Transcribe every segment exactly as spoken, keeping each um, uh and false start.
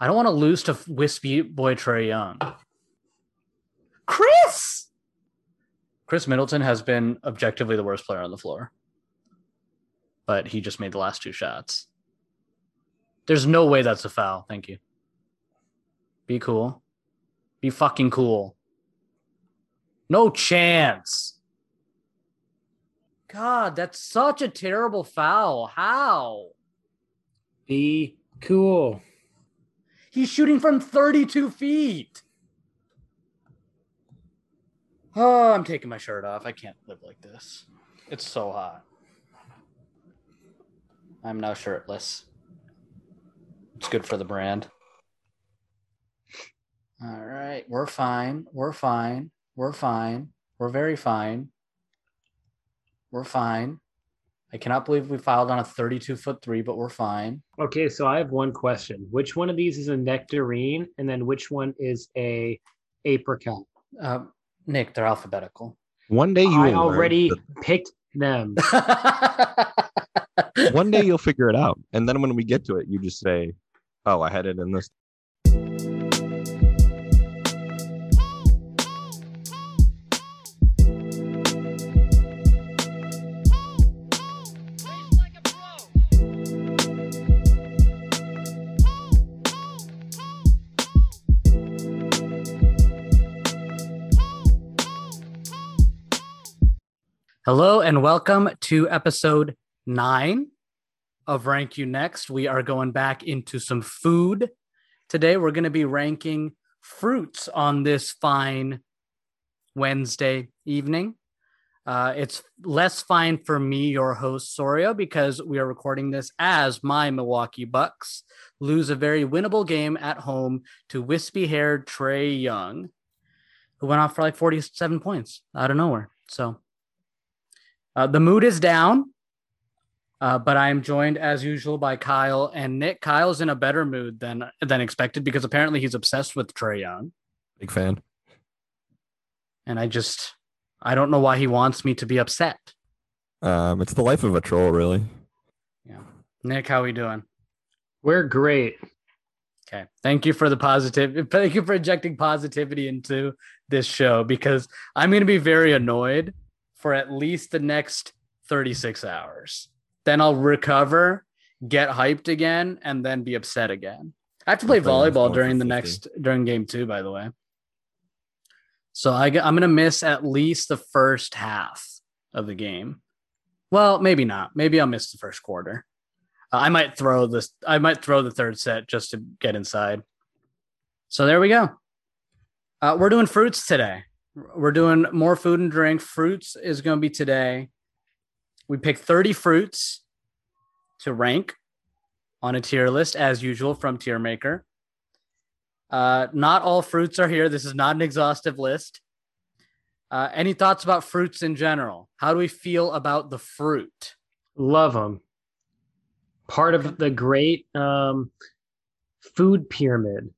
I don't want to lose to wispy boy Trae Young. Chris! Chris Middleton has been objectively the worst player on the floor. But he just made the last two shots. There's no way that's a foul. Thank you. Be cool. Be fucking cool. No chance. God, that's such a terrible foul. How? Be cool. He's shooting from thirty-two feet. Oh, I'm taking my shirt off. I can't live like this. It's so hot. I'm now shirtless. It's good for the brand. All right. We're fine. We're fine. We're fine. We're very fine. We're fine. I cannot believe we fouled on a thirty-two foot three, but we're fine. Okay. So I have one question. Which one of these is a nectarine? And then which one is a apricot? Uh, Nick, they're alphabetical. One day you I already the... picked them. One day you'll figure it out. And then when we get to it, you just say, oh, I had it in this. Hello and welcome to episode nine of Rank You Next. We are going back into some food. Today we're going to be ranking fruits on this fine Wednesday evening. Uh, it's less fine for me, your host, Soria, because we are recording this as my Milwaukee Bucks lose a very winnable game at home to wispy-haired Trae Young, who went off for like forty-seven points out of nowhere. So uh, the mood is down. Uh, but I am joined, as usual, by Kyle and Nick. Kyle's in a better mood than than expected because apparently he's obsessed with Trae Young. Big fan. And I just, I don't know why he wants me to be upset. Um, it's the life of a troll, really. Yeah. Nick, how are we doing? We're great. Okay. Thank you for the positive. Thank you for injecting positivity into this show because I'm going to be very annoyed for at least the next thirty-six hours. Then I'll recover, get hyped again, and then be upset again. I have to play volleyball during the next during game two, by the way. So I, I'm going to miss at least the first half of the game. Well, maybe not. Maybe I'll miss the first quarter. Uh, I might throw this. I might throw the third set just to get inside. So there we go. Uh, we're doing fruits today. We're doing more food and drink. Fruits is going to be today. We pick thirty fruits to rank on a tier list, as usual, from Tier Maker. Uh, not all fruits are here. This is not an exhaustive list. Uh, any thoughts about fruits in general? How do we feel about the fruit? Love them. Part of the great um, food pyramid,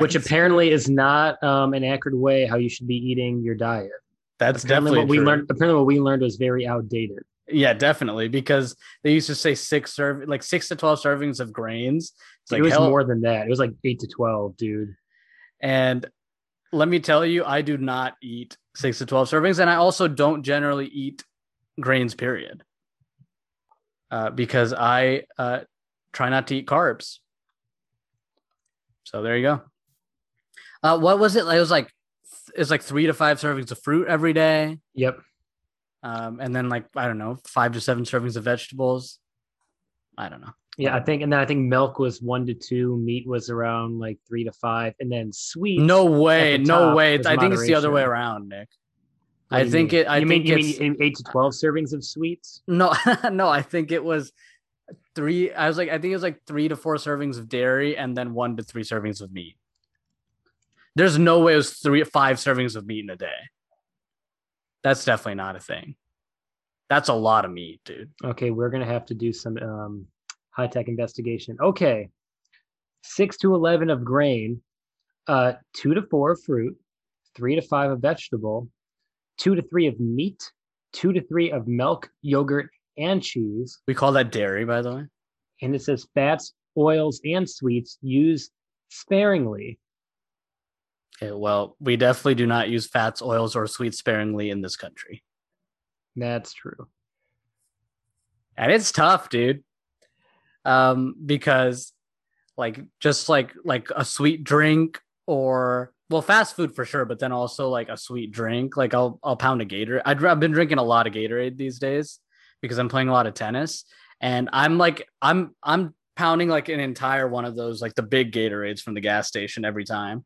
which apparently is not um, an accurate way how you should be eating your diet. That's apparently definitely what we true. learned. Apparently what we learned was very outdated. Yeah, definitely, because they used to say six serve, like six to twelve servings of grains. It's like, it was hell, more than that. It was like eight to twelve, dude. And let me tell you, I do not eat six to twelve servings, and I also don't generally eat grains. Period, uh, because I uh, try not to eat carbs. So there you go. Uh, what was it? It was like it was like three to five servings of fruit every day. Yep. Um, and then like, I don't know, five to seven servings of vegetables. I don't know. Yeah, I think. And then I think milk was one to two. Meat was around like three to five. And then sweets. No way. No way. I moderation. think it's the other way around, Nick. What I think mean? it. I you think mean, it's mean eight to twelve servings of sweets. No, no. I think it was three. I was like, I think it was like three to four servings of dairy and then one to three servings of meat. There's no way it was three, five servings of meat in a day. That's definitely not a thing. That's a lot of meat, dude. Okay, we're going to have to do some um, high-tech investigation. Okay, six to eleven of grain, uh, two to four of fruit, three to five of vegetable, two to three of meat, two to three of milk, yogurt, and cheese. We call that dairy, by the way. And it says fats, oils, and sweets used sparingly. Okay, well, we definitely do not use fats, oils, or sweets sparingly in this country. That's true. And it's tough, dude. Um, because like just like like a sweet drink or well, fast food for sure, but then also like a sweet drink. Like I'll I'll pound a Gatorade. I'd, I've been drinking a lot of Gatorade these days because I'm playing a lot of tennis, and I'm like I'm I'm pounding like an entire one of those, like the big Gatorades from the gas station every time.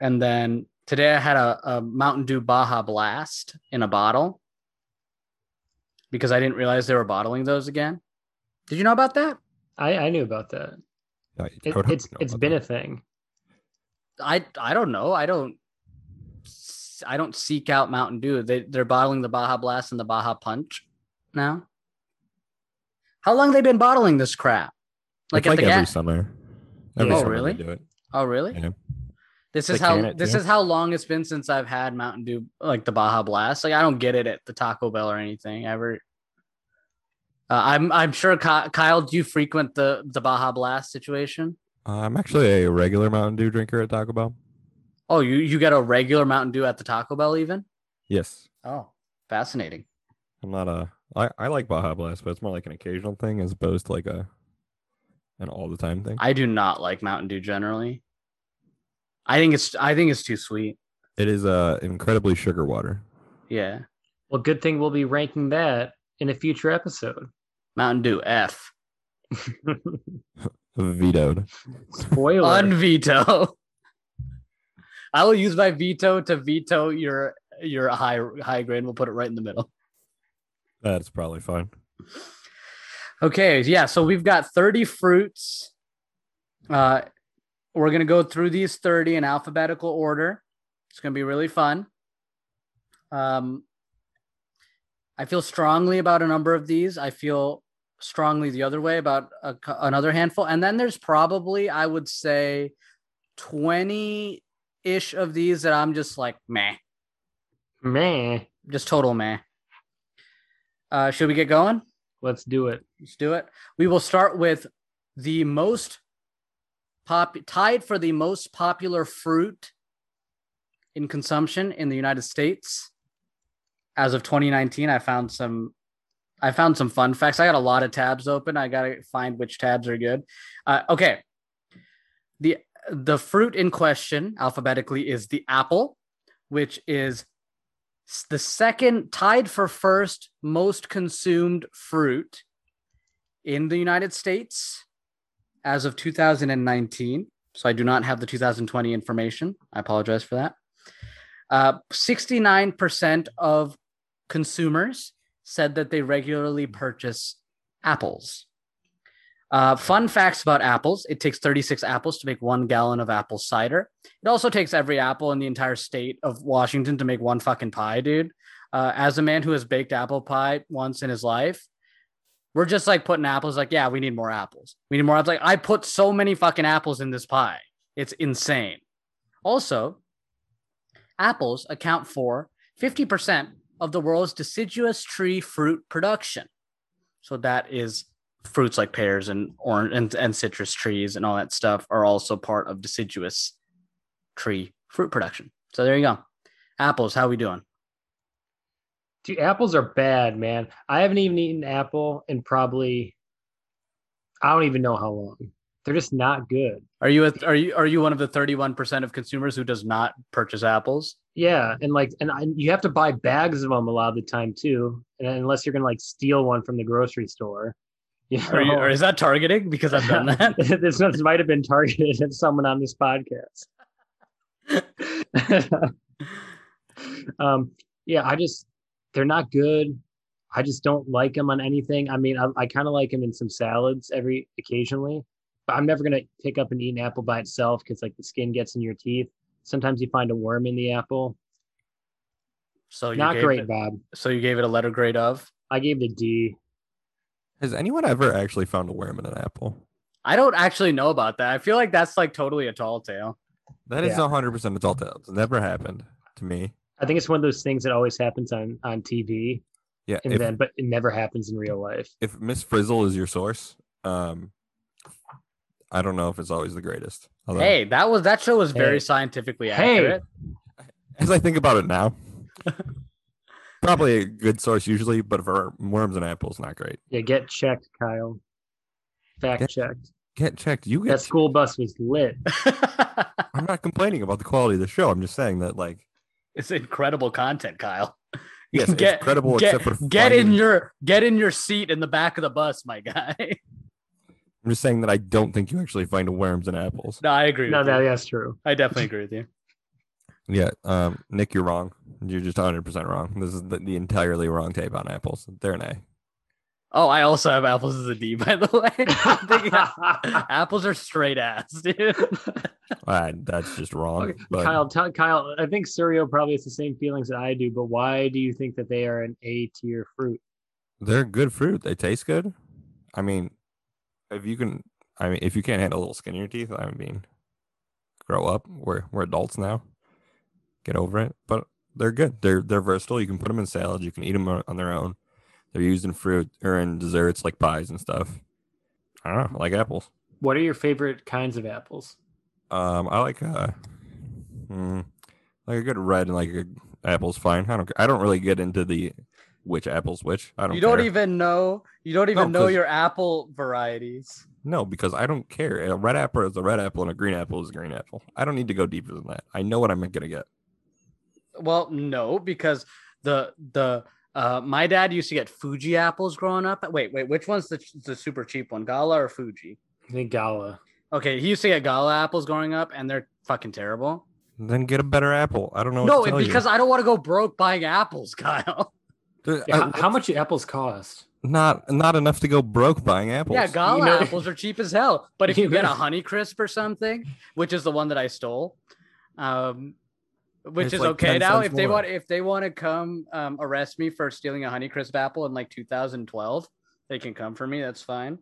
And then today I had a, a Mountain Dew Baja Blast in a bottle because I didn't realize they were bottling those again. Did you know about that? I, I knew about that. No, it, it's it's been that. a thing. I I don't know. I don't I don't seek out Mountain Dew. They they're bottling the Baja Blast and the Baja Punch now. How long have they been bottling this crap? Like, at like the every gas- summer. Every oh, summer really? They do it. Oh really? Yeah. This is they how it, this yeah. is how long it's been since I've had Mountain Dew, like the Baja Blast. Like I don't get it at the Taco Bell or anything ever. Uh, I'm I'm sure Kyle, do you frequent the the Baja Blast situation? Uh, I'm actually a regular Mountain Dew drinker at Taco Bell. Oh, you you get a regular Mountain Dew at the Taco Bell even? Yes. Oh, fascinating. I'm not a I, I like Baja Blast, but it's more like an occasional thing as opposed to like a an all the time thing. I do not like Mountain Dew generally. I think it's I think it's too sweet. It is uh, incredibly sugar water. Yeah. Well, good thing we'll be ranking that in a future episode. Mountain Dew F. Vetoed. Spoiler. Unveto. I will use my veto to veto your your high high grade. We'll put it right in the middle. That's probably fine. Okay. Yeah. So we've got thirty fruits. Uh. We're going to go through these thirty in alphabetical order. It's going to be really fun. Um, I feel strongly about a number of these. I feel strongly the other way about a, another handful. And then there's probably, I would say, twenty-ish of these that I'm just like, meh. Meh. Just total meh. Uh, should we get going? Let's do it. Let's do it. We will start with the most... Pop, tied for the most popular fruit in consumption in the United States as of twenty nineteen. I found some, I found some fun facts. I got a lot of tabs open. I gotta find which tabs are good. Uh, okay, the the fruit in question alphabetically is the apple, which is the second, tied for first most consumed fruit in the United States. As of two thousand nineteen, so I do not have the two thousand twenty information. I apologize for that. Uh, sixty-nine percent of consumers said that they regularly purchase apples. Uh, fun facts about apples. It takes thirty-six apples to make one gallon of apple cider. It also takes every apple in the entire state of Washington to make one fucking pie, dude. Uh, as a man who has baked apple pie once in his life, we're just like putting apples like, yeah, we need more apples. We need more apples. Like, I put so many fucking apples in this pie. It's insane. Also, apples account for fifty percent of the world's deciduous tree fruit production. So that is fruits like pears and orange and, and citrus trees and all that stuff are also part of deciduous tree fruit production. So there you go. Apples, how we doing? Dude, apples are bad, man. I haven't even eaten apple in probably, I don't even know how long. They're just not good. Are you a, are you are you one of the thirty-one percent of consumers who does not purchase apples? Yeah, and like, and I, you have to buy bags of them a lot of the time too, and unless you're gonna like steal one from the grocery store. You know? Are you, or is that targeting? Because I've done that. this this might have been targeted at someone on this podcast. um, yeah, I just. They're not good. I just don't like them on anything. I mean, I, I kind of like them in some salads every occasionally, but I'm never going to pick up and eat an apple by itself because like the skin gets in your teeth. Sometimes you find a worm in the apple. So you not gave great, it, Bob. So you gave it a letter grade of? I gave it a D. Has anyone ever actually found a worm in an apple? I don't actually know about that. I feel like that's like totally a tall tale. That is yeah. one hundred percent a tall tale. It's never happened to me. I think it's one of those things that always happens on, on T V. Yeah. And if, then, but it never happens in real life. If Miss Frizzle is your source, um, I don't know if it's always the greatest. Although, hey, that was that show was very hey. scientifically accurate. Hey. As I think about it now, probably a good source usually, but for worms and apples, not great. Yeah, get checked, Kyle. Fact get, checked. Get checked. You get that school checked. Bus was lit. I'm not complaining about the quality of the show. I'm just saying that, like, it's incredible content, Kyle. You yes, get, it's incredible. Get, except for get in your get in your seat in the back of the bus, my guy. I'm just saying that I don't think you actually find worms and apples. No, I agree. No, with that, you. That's true. I definitely agree with you. Yeah, um, Nick, you're wrong. You're just one hundred percent wrong. This is the, the entirely wrong tape on apples. They're an A. Oh, I also have apples as a D, by the way. Apples are straight ass, dude. Right, that's just wrong. Okay. But... Kyle, t- Kyle, I think Suryo probably has the same feelings that I do, but why do you think that they are an A tier fruit? They're good fruit. They taste good. I mean, if you can, I mean, if you can't handle a little skin in your teeth, I mean, grow up. We're we're adults now. Get over it. But they're good. They're they're versatile. You can put them in salads. You can eat them on their own. They're used in fruit or in desserts like pies and stuff. I don't know. I like apples. What are your favorite kinds of apples? Um, I like uh, mm, like a good red and like a good apple's fine. I don't. I don't really get into the which apples which. I don't. You don't care. even know. You don't even no, know your apple varieties. No, because I don't care. A red apple is a red apple, and a green apple is a green apple. I don't need to go deeper than that. I know what I'm gonna get. Well, no, because the the. Uh, my dad used to get Fuji apples growing up. Wait, wait, which one's the the super cheap one? Gala or Fuji? I think Gala. Okay, he used to get Gala apples growing up, and they're fucking terrible. Then get a better apple. I don't know. No, what to tell because you. I don't want to go broke buying apples, Kyle. Dude, yeah, I, how much do apples cost? Not not enough to go broke buying apples. Yeah, Gala you know, apples are cheap as hell. But if you get a Honeycrisp or something, which is the one that I stole, um. Which it's is like okay now. If more. they want, if they want to come um, arrest me for stealing a Honeycrisp apple in like two thousand twelve, they can come for me. That's fine.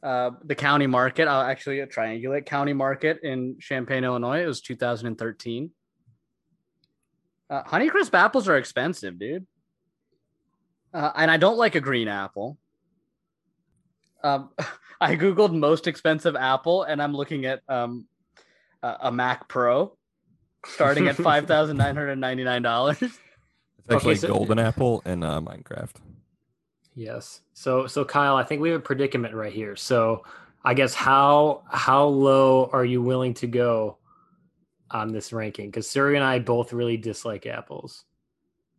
Uh, the County Market, I'll actually triangulate County Market in Champaign, Illinois. It was two thousand thirteen. Uh, Honeycrisp apples are expensive, dude. Uh, and I don't like a green apple. Um, I googled most expensive apple, and I'm looking at um, a, a Mac Pro. Starting at five thousand nine hundred ninety nine dollars. It's actually okay, so, golden apple in uh, Minecraft. Yes. So, so Kyle, I think we have a predicament right here. So, I guess how how low are you willing to go on this ranking? Because Suri and I both really dislike apples.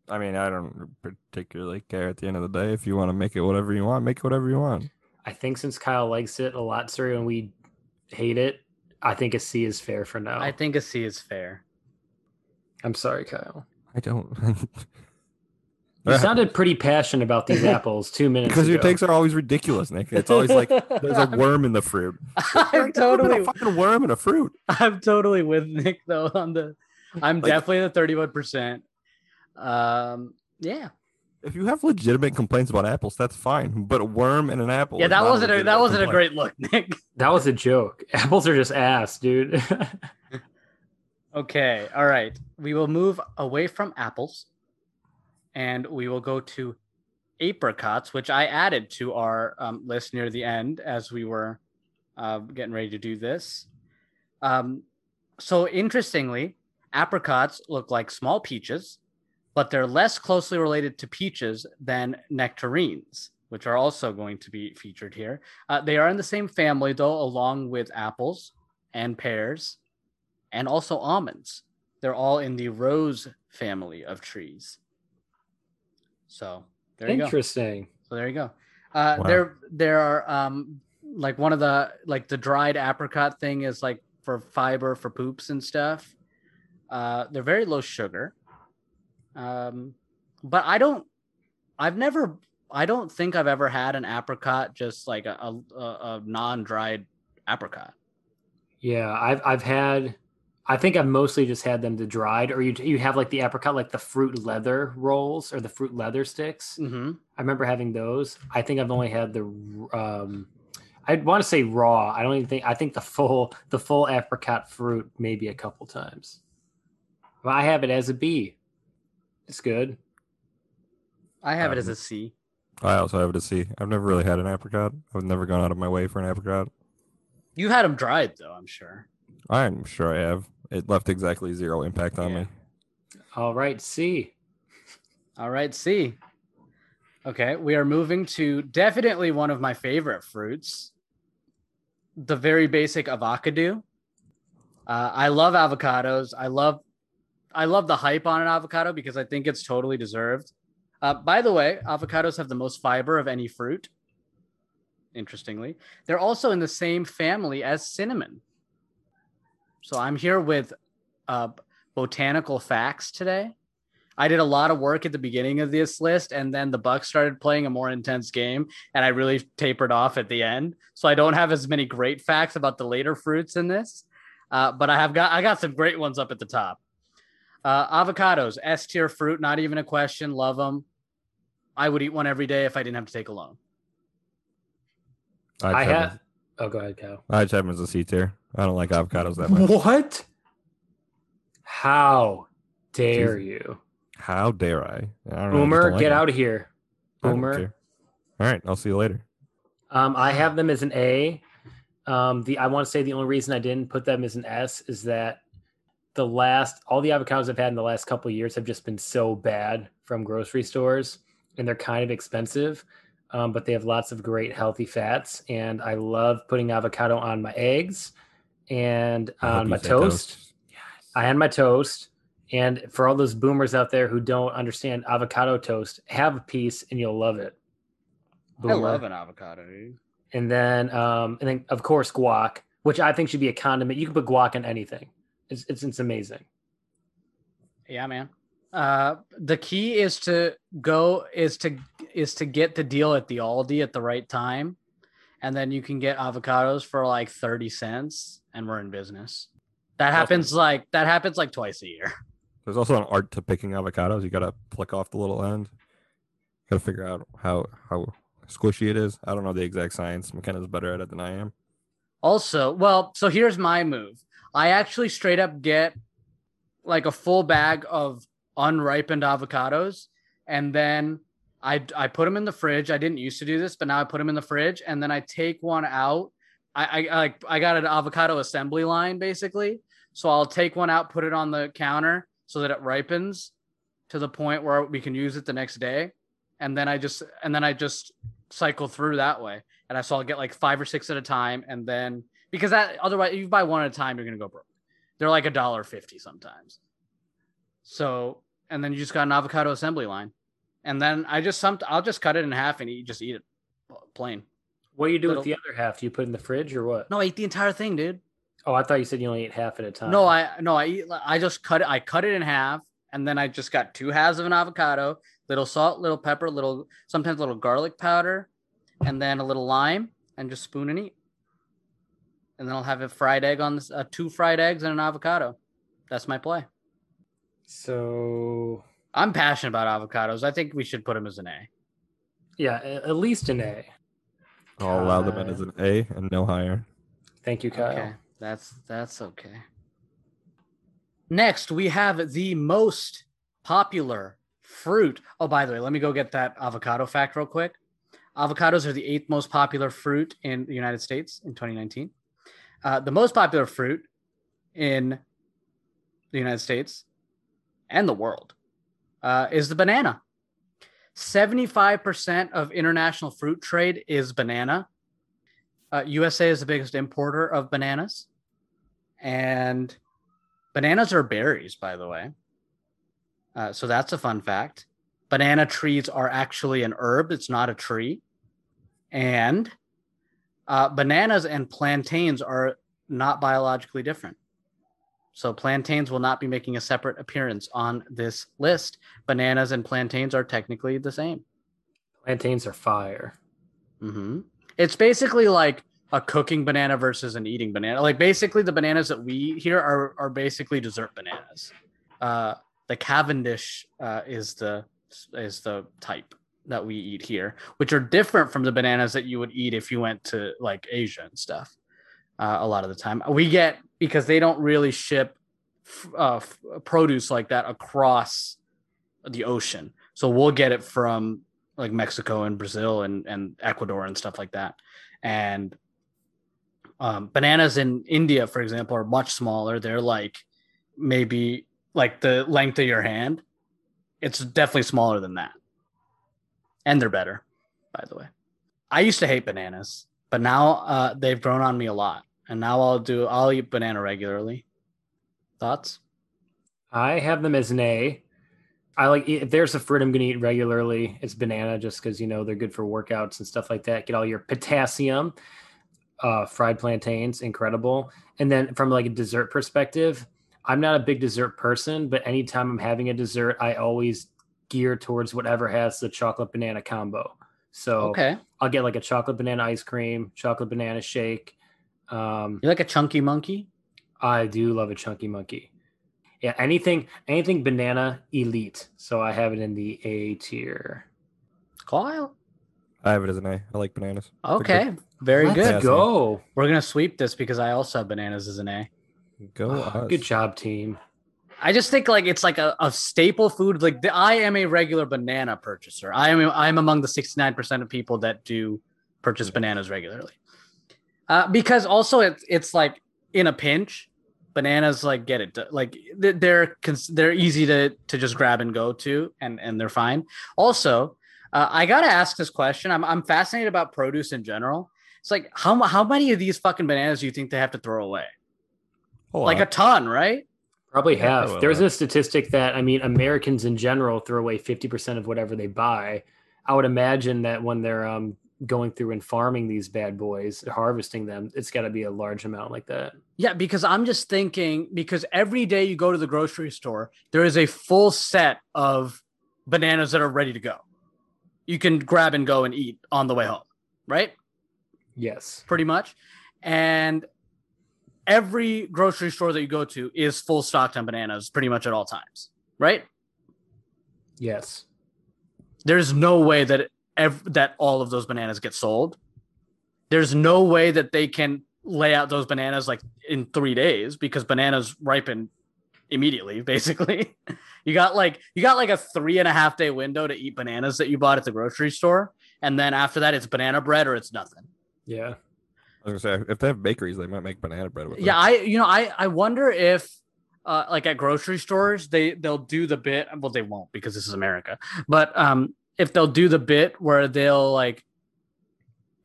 I mean, I don't particularly care. At the end of the day, if you want to make it whatever you want, make it whatever you want. I think since Kyle likes it a lot, Suri, and we hate it, I think a C is fair for now. I think a C is fair. I'm sorry, Kyle. I don't. You sounded pretty passionate about these apples two minutes ago. Because your takes are always ridiculous, Nick. It's always like there's a worm in the fruit. I'm totally a fucking worm in a fruit. I'm totally with Nick though on the. I'm like, definitely the thirty-one percent. Um, yeah. If you have legitimate complaints about apples, that's fine. But a worm and an apple. Yeah, that wasn't a, that wasn't a great look, Nick. That was a joke. Apples are just ass, dude. Okay, all right. We will move away from apples, and we will go to apricots, which I added to our um, list near the end as we were uh, getting ready to do this. Um, so interestingly, apricots look like small peaches, but they're less closely related to peaches than nectarines, which are also going to be featured here. Uh, they are in the same family, though, along with apples and pears. And also almonds. They're all in the rose family of trees. So there you go. Interesting. So there you go. Uh, wow. There, there are um, like one of the like the dried apricot thing is like for fiber for poops and stuff. Uh, they're very low sugar. Um, but I don't. I've never. I don't think I've ever had an apricot just like a a, a non-dried apricot. Yeah, I've I've had. I think I've mostly just had them to dried, or you you have like the apricot, like the fruit leather rolls or the fruit leather sticks. Mm-hmm. I remember having those. I think I've only had the, um, I want to say raw. I don't even think, I think the full, the full apricot fruit maybe a couple times. But I have it as a B. It's good. I have um, it as a C. I also have it as a C. I've never really had an apricot. I've never gone out of my way for an apricot. You had them dried, though, I'm sure. I'm sure I have. It left exactly zero impact on yeah. me. All right, C. All right, C. Okay, we are moving to definitely one of my favorite fruits, the very basic avocado. Uh, I love avocados. I love I love the hype on an avocado because I think it's totally deserved. Uh, by the way, avocados have the most fiber of any fruit. Interestingly, they're also in the same family as cinnamon. So I'm here with uh, botanical facts today. I did a lot of work at the beginning of this list, and then the Bucks started playing a more intense game, and I really tapered off at the end. So I don't have as many great facts about the later fruits in this, uh, but I have got I got some great ones up at the top. Uh, avocados, S tier fruit, not even a question. Love them. I would eat one every day if I didn't have to take a loan. I'd I have. Oh, go ahead, Cal. I just have them as a C tier. I don't like avocados that much. What? How dare Jeez. you? How dare I? I don't know, Boomer, I don't like get them. out of here. Boomer. All right, I'll see you later. Um, I have them as an A. Um, the I want to say the only reason I didn't put them as an S is that the last all the avocados I've had in the last couple of years have just been so bad from grocery stores, and they're kind of expensive. Um, but they have lots of great healthy fats, and I love putting avocado on my eggs and on my toast. toast. Yes. I had my toast, and for all those boomers out there who don't understand avocado toast, have a piece and you'll love it. Boomer. I love an avocado, dude. And then, um, and then of course guac, which I think should be a condiment. You can put guac on anything. It's it's, it's amazing. Yeah, man. Uh, the key is to go is to is to get the deal at the Aldi at the right time, and then you can get avocados for like thirty cents, and we're in business. That happens awesome. like that happens like twice a year. There's also an art to picking avocados. You gotta pluck off the little end. Gotta figure out how how squishy it is. I don't know the exact science. McKenna's better at it than I am. Also, well, so here's my move. I actually straight up get like a full bag of unripened avocados, and then I I put them in the fridge. I didn't used to do this, but now I put them in the fridge, and then I take one out. I I like I got an avocado assembly line basically, so I'll take one out, put it on the counter so that it ripens to the point where we can use it the next day, and then I just and then I just cycle through that way. And I so I'll get like five or six at a time, and then because that otherwise if you buy one at a time you're gonna go broke. They're like a dollar fifty sometimes. So, and then you just got an avocado assembly line, and then I just some I'll just cut it in half and eat, just eat it plain. What do you do Little. with the other half? Do you put it in the fridge or what? No, I eat the entire thing, dude. Oh, I thought you said you only eat half at a time. No, I no, I eat. I just cut it. I cut it in half, and then I just got two halves of an avocado, little salt, little pepper, little sometimes little garlic powder, and then a little lime, and just spoon and eat. And then I'll have a fried egg on this, uh, two fried eggs and an avocado. That's my play. So I'm passionate about avocados. I think we should put them as an A. Yeah, at least an A. I'll Kyle. allow them as an A and no higher. Thank you, Kyle. Okay. That's that's okay. Next, we have the most popular fruit. Oh, by the way, let me go get that avocado fact real quick. Avocados are the eighth most popular fruit in the United States in twenty nineteen. Uh, the most popular fruit in the United States and the world, uh, is the banana. seventy-five percent of international fruit trade is banana. Uh, U S A is the biggest importer of bananas. And bananas are berries, by the way. Uh, so that's a fun fact. Banana trees are actually an herb. It's not a tree. And uh, bananas and plantains are not biologically different. So plantains will not be making a separate appearance on this list. Bananas and plantains are technically the same. Plantains are fire. Mm-hmm. It's basically like a cooking banana versus an eating banana. Like basically the bananas that we eat here are, are basically dessert bananas. Uh, the Cavendish uh, is the is the type that we eat here, which are different from the bananas that you would eat if you went to like Asia and stuff. Uh, a lot of the time we get because they don't really ship f- uh, f- produce like that across the ocean. So we'll get it from like Mexico and Brazil and, and Ecuador and stuff like that. And Um, bananas in India, for example, are much smaller. They're like maybe like the length of your hand. It's definitely smaller than that. And they're better, by the way. I used to hate bananas, but now uh, they've grown on me a lot. And now I'll do, I'll eat banana regularly. Thoughts? I have them as an A. I like, if there's a fruit I'm going to eat regularly, it's banana, just because, you know, they're good for workouts and stuff like that. Get all your potassium. Uh, fried plantains, incredible. And then from like a dessert perspective, I'm not a big dessert person, but anytime I'm having a dessert, I always gear towards whatever has the chocolate banana combo. So okay. I'll get like a chocolate banana ice cream, chocolate banana shake. Um, you like a chunky monkey? I do love a chunky monkey. Yeah, anything, anything banana elite. So I have it in the A tier. Kyle? I have it as an A. I like bananas. Okay, good. Very Let's good. Let's go. We're going to sweep this because I also have bananas as an A. Go oh, Good job, team. I just think like it's like a, a staple food. Like the, I am a regular banana purchaser. I am I'm among the sixty-nine percent of people that do purchase yeah. bananas regularly. Uh, because also it, it's like in a pinch, bananas like get it. Like they're they're easy to, to just grab and go to and, and they're fine. Also, Uh, I gotta ask this question. I'm I'm fascinated about produce in general. It's like how how many of these fucking bananas do you think they have to throw away? A like a ton, right? Probably half. Yeah, there's a statistic that I mean, Americans in general throw away fifty percent of whatever they buy. I would imagine that when they're um going through and farming these bad boys, harvesting them, it's got to be a large amount like that. Yeah, because I'm just thinking because every day you go to the grocery store, there is a full set of bananas that are ready to go. You can grab and go and eat on the way home, right? Yes. Pretty much. And every grocery store that you go to is full stocked on bananas pretty much at all times, right? Yes. There's no way that ev- that all of those bananas get sold. There's no way that they can lay out those bananas like in three days because bananas ripen immediately, basically. You got like you got like a three and a half day window to eat bananas that you bought at the grocery store, and then after that, it's banana bread or it's nothing. Yeah, I was gonna say if they have bakeries, they might make banana bread with. Yeah, it. I you know I I wonder if uh, like at grocery stores they they'll do the bit. Well, they won't because this is America. But um, if they'll do the bit where they'll like,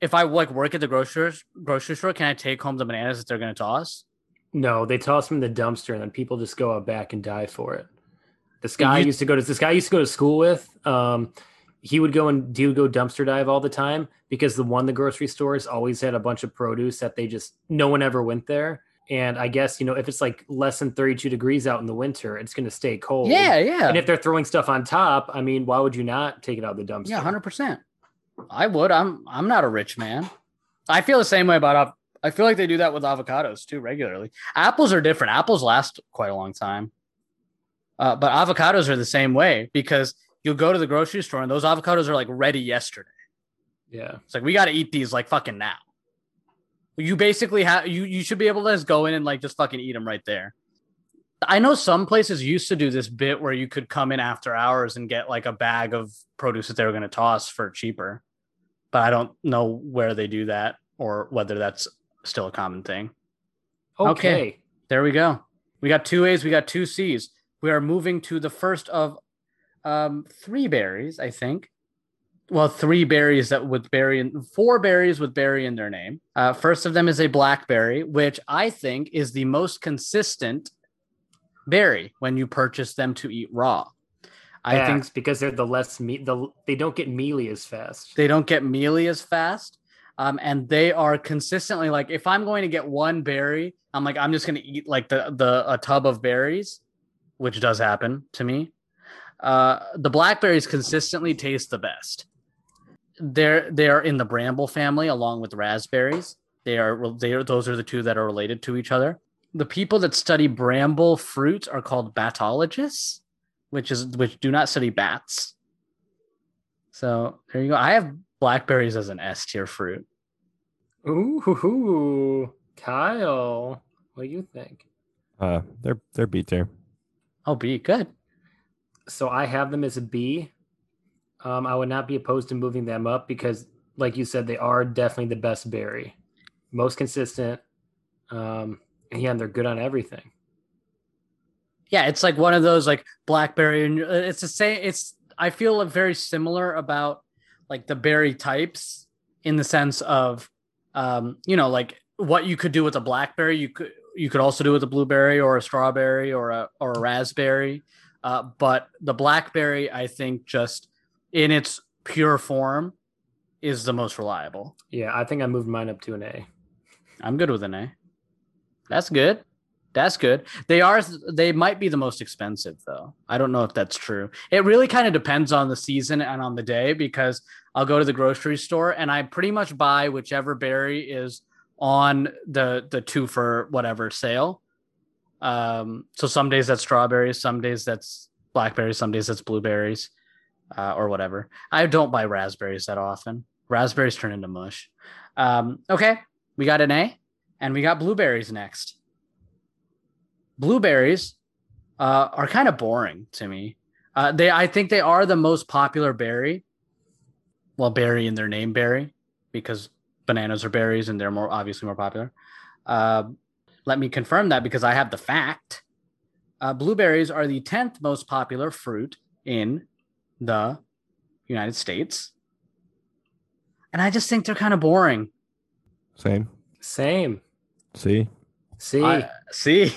if I like work at the grocery grocery store, can I take home the bananas that they're gonna toss? No, they toss them in the dumpster, and then people just go out back and die for it. This guy you, used to go to this guy used to go to school with. Um, he would go and do go dumpster dive all the time because the one the grocery stores always had a bunch of produce that they just no one ever went there. And I guess you know if it's like less than thirty-two degrees out in the winter, it's going to stay cold. Yeah, yeah. And if they're throwing stuff on top, I mean, why would you not take it out of the dumpster? Yeah, one hundred percent. I would. I'm I'm not a rich man. I feel the same way about. Op- I feel like they do that with avocados too regularly. Apples are different. Apples last quite a long time. Uh, but avocados are the same way because you'll go to the grocery store and those avocados are like ready yesterday. Yeah. It's like, we got to eat these like fucking now. You basically have, you, you should be able to just go in and like just fucking eat them right there. I know some places used to do this bit where you could come in after hours and get like a bag of produce that they were going to toss for cheaper, but I don't know where they do that or whether that's still a common thing. Okay. Okay. There we go. We got two A's. We got two C's. We are moving to the first of um, three berries, I think. Well, three berries that with berry in, four berries with berry in their name. Uh, first of them is a blackberry, which I think is the most consistent berry when you purchase them to eat raw. I yeah, think because they're the less meat. The, they don't get mealy as fast. They don't get mealy as fast. Um, and they are consistently like, if I'm going to get one berry, I'm like, I'm just going to eat like the, the, a tub of berries, which does happen to me. Uh, the blackberries consistently taste the best. They're, they are in the bramble family along with raspberries. They are, they are, those are the two that are related to each other. The people that study bramble fruits are called batologists, which is, which do not study bats. So there you go. I have blackberries as an S tier fruit. Ooh, Kyle, what do you think? Uh, they're they're B tier. Oh, B, good. So I have them as a B. Um, I would not be opposed to moving them up because, like you said, they are definitely the best berry, most consistent, Um, and yeah, and they're good on everything. Yeah, it's like one of those like blackberry. And it's the same. It's I feel very similar about like the berry types in the sense of, um, you know, like what you could do with a blackberry, you could you could also do with a blueberry or a strawberry or a or a raspberry. Uh, but the blackberry, I think, just in its pure form, is the most reliable. Yeah, I think I moved mine up to an A. I'm good with an A. That's good. That's good. They are. They might be the most expensive, though. I don't know if that's true. It really kind of depends on the season and on the day, because I'll go to the grocery store and I pretty much buy whichever berry is on the the two for whatever sale. Um, so some days that's strawberries, some days that's blackberries, some days that's blueberries, uh, or whatever. I don't buy raspberries that often. Raspberries turn into mush. Um, okay, we got an A, and we got blueberries next. Blueberries uh, are kind of boring to me. Uh, they, I think they are the most popular berry. Well, berry in their name, berry, because bananas are berries and they're more obviously more popular. Uh, let me confirm that because I have the fact. Uh, blueberries are the tenth most popular fruit in the United States. And I just think they're kind of boring. Same. Same. See? See? Uh, see?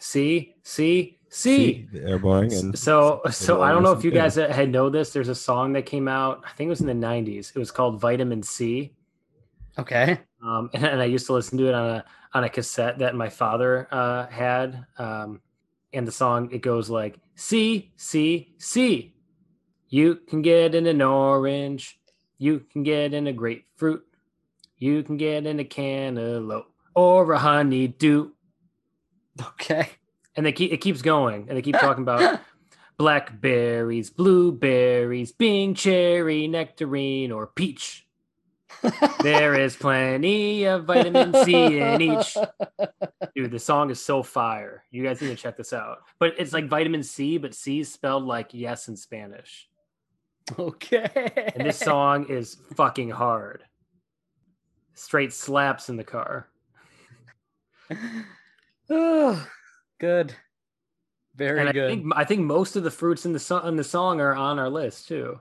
See, see, see. They're boring. And so, so I don't know if you guys yeah. had know this. There's a song that came out. I think it was in the nineties. It was called Vitamin C. Okay. Um, and, and I used to listen to it on a on a cassette that my father uh, had. Um, and the song it goes like C, C, C. You can get in an orange. You can get in a grapefruit. You can get in a cantaloupe or a honeydew. Okay. And they keep, it keeps going. And they keep talking about blackberries, blueberries, being cherry, nectarine, or peach. There is plenty of vitamin C in each. Dude, the song is so fire. You guys need to check this out. But it's like vitamin C, but C is spelled like yes in Spanish. Okay. And this song is fucking hard. Straight slaps in the car. Oh, good. Very and I good. Think, I think most of the fruits in the, so- in the song are on our list, too.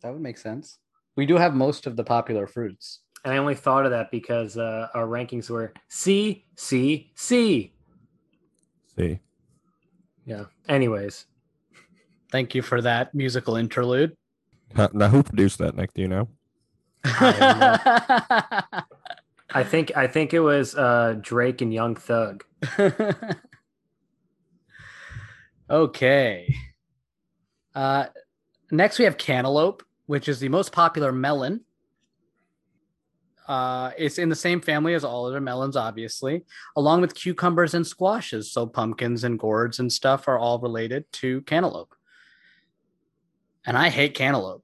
That would make sense. We do have most of the popular fruits. And I only thought of that because uh, our rankings were C, C, C. C. Yeah. Anyways. Thank you for that musical interlude. Now, who produced that, Nick? Do you know? I don't know. I think I think it was uh, Drake and Young Thug. Okay. Uh, next we have cantaloupe, which is the most popular melon. Uh, it's in the same family as all other melons, obviously, along with cucumbers and squashes. So pumpkins and gourds and stuff are all related to cantaloupe. And I hate cantaloupe.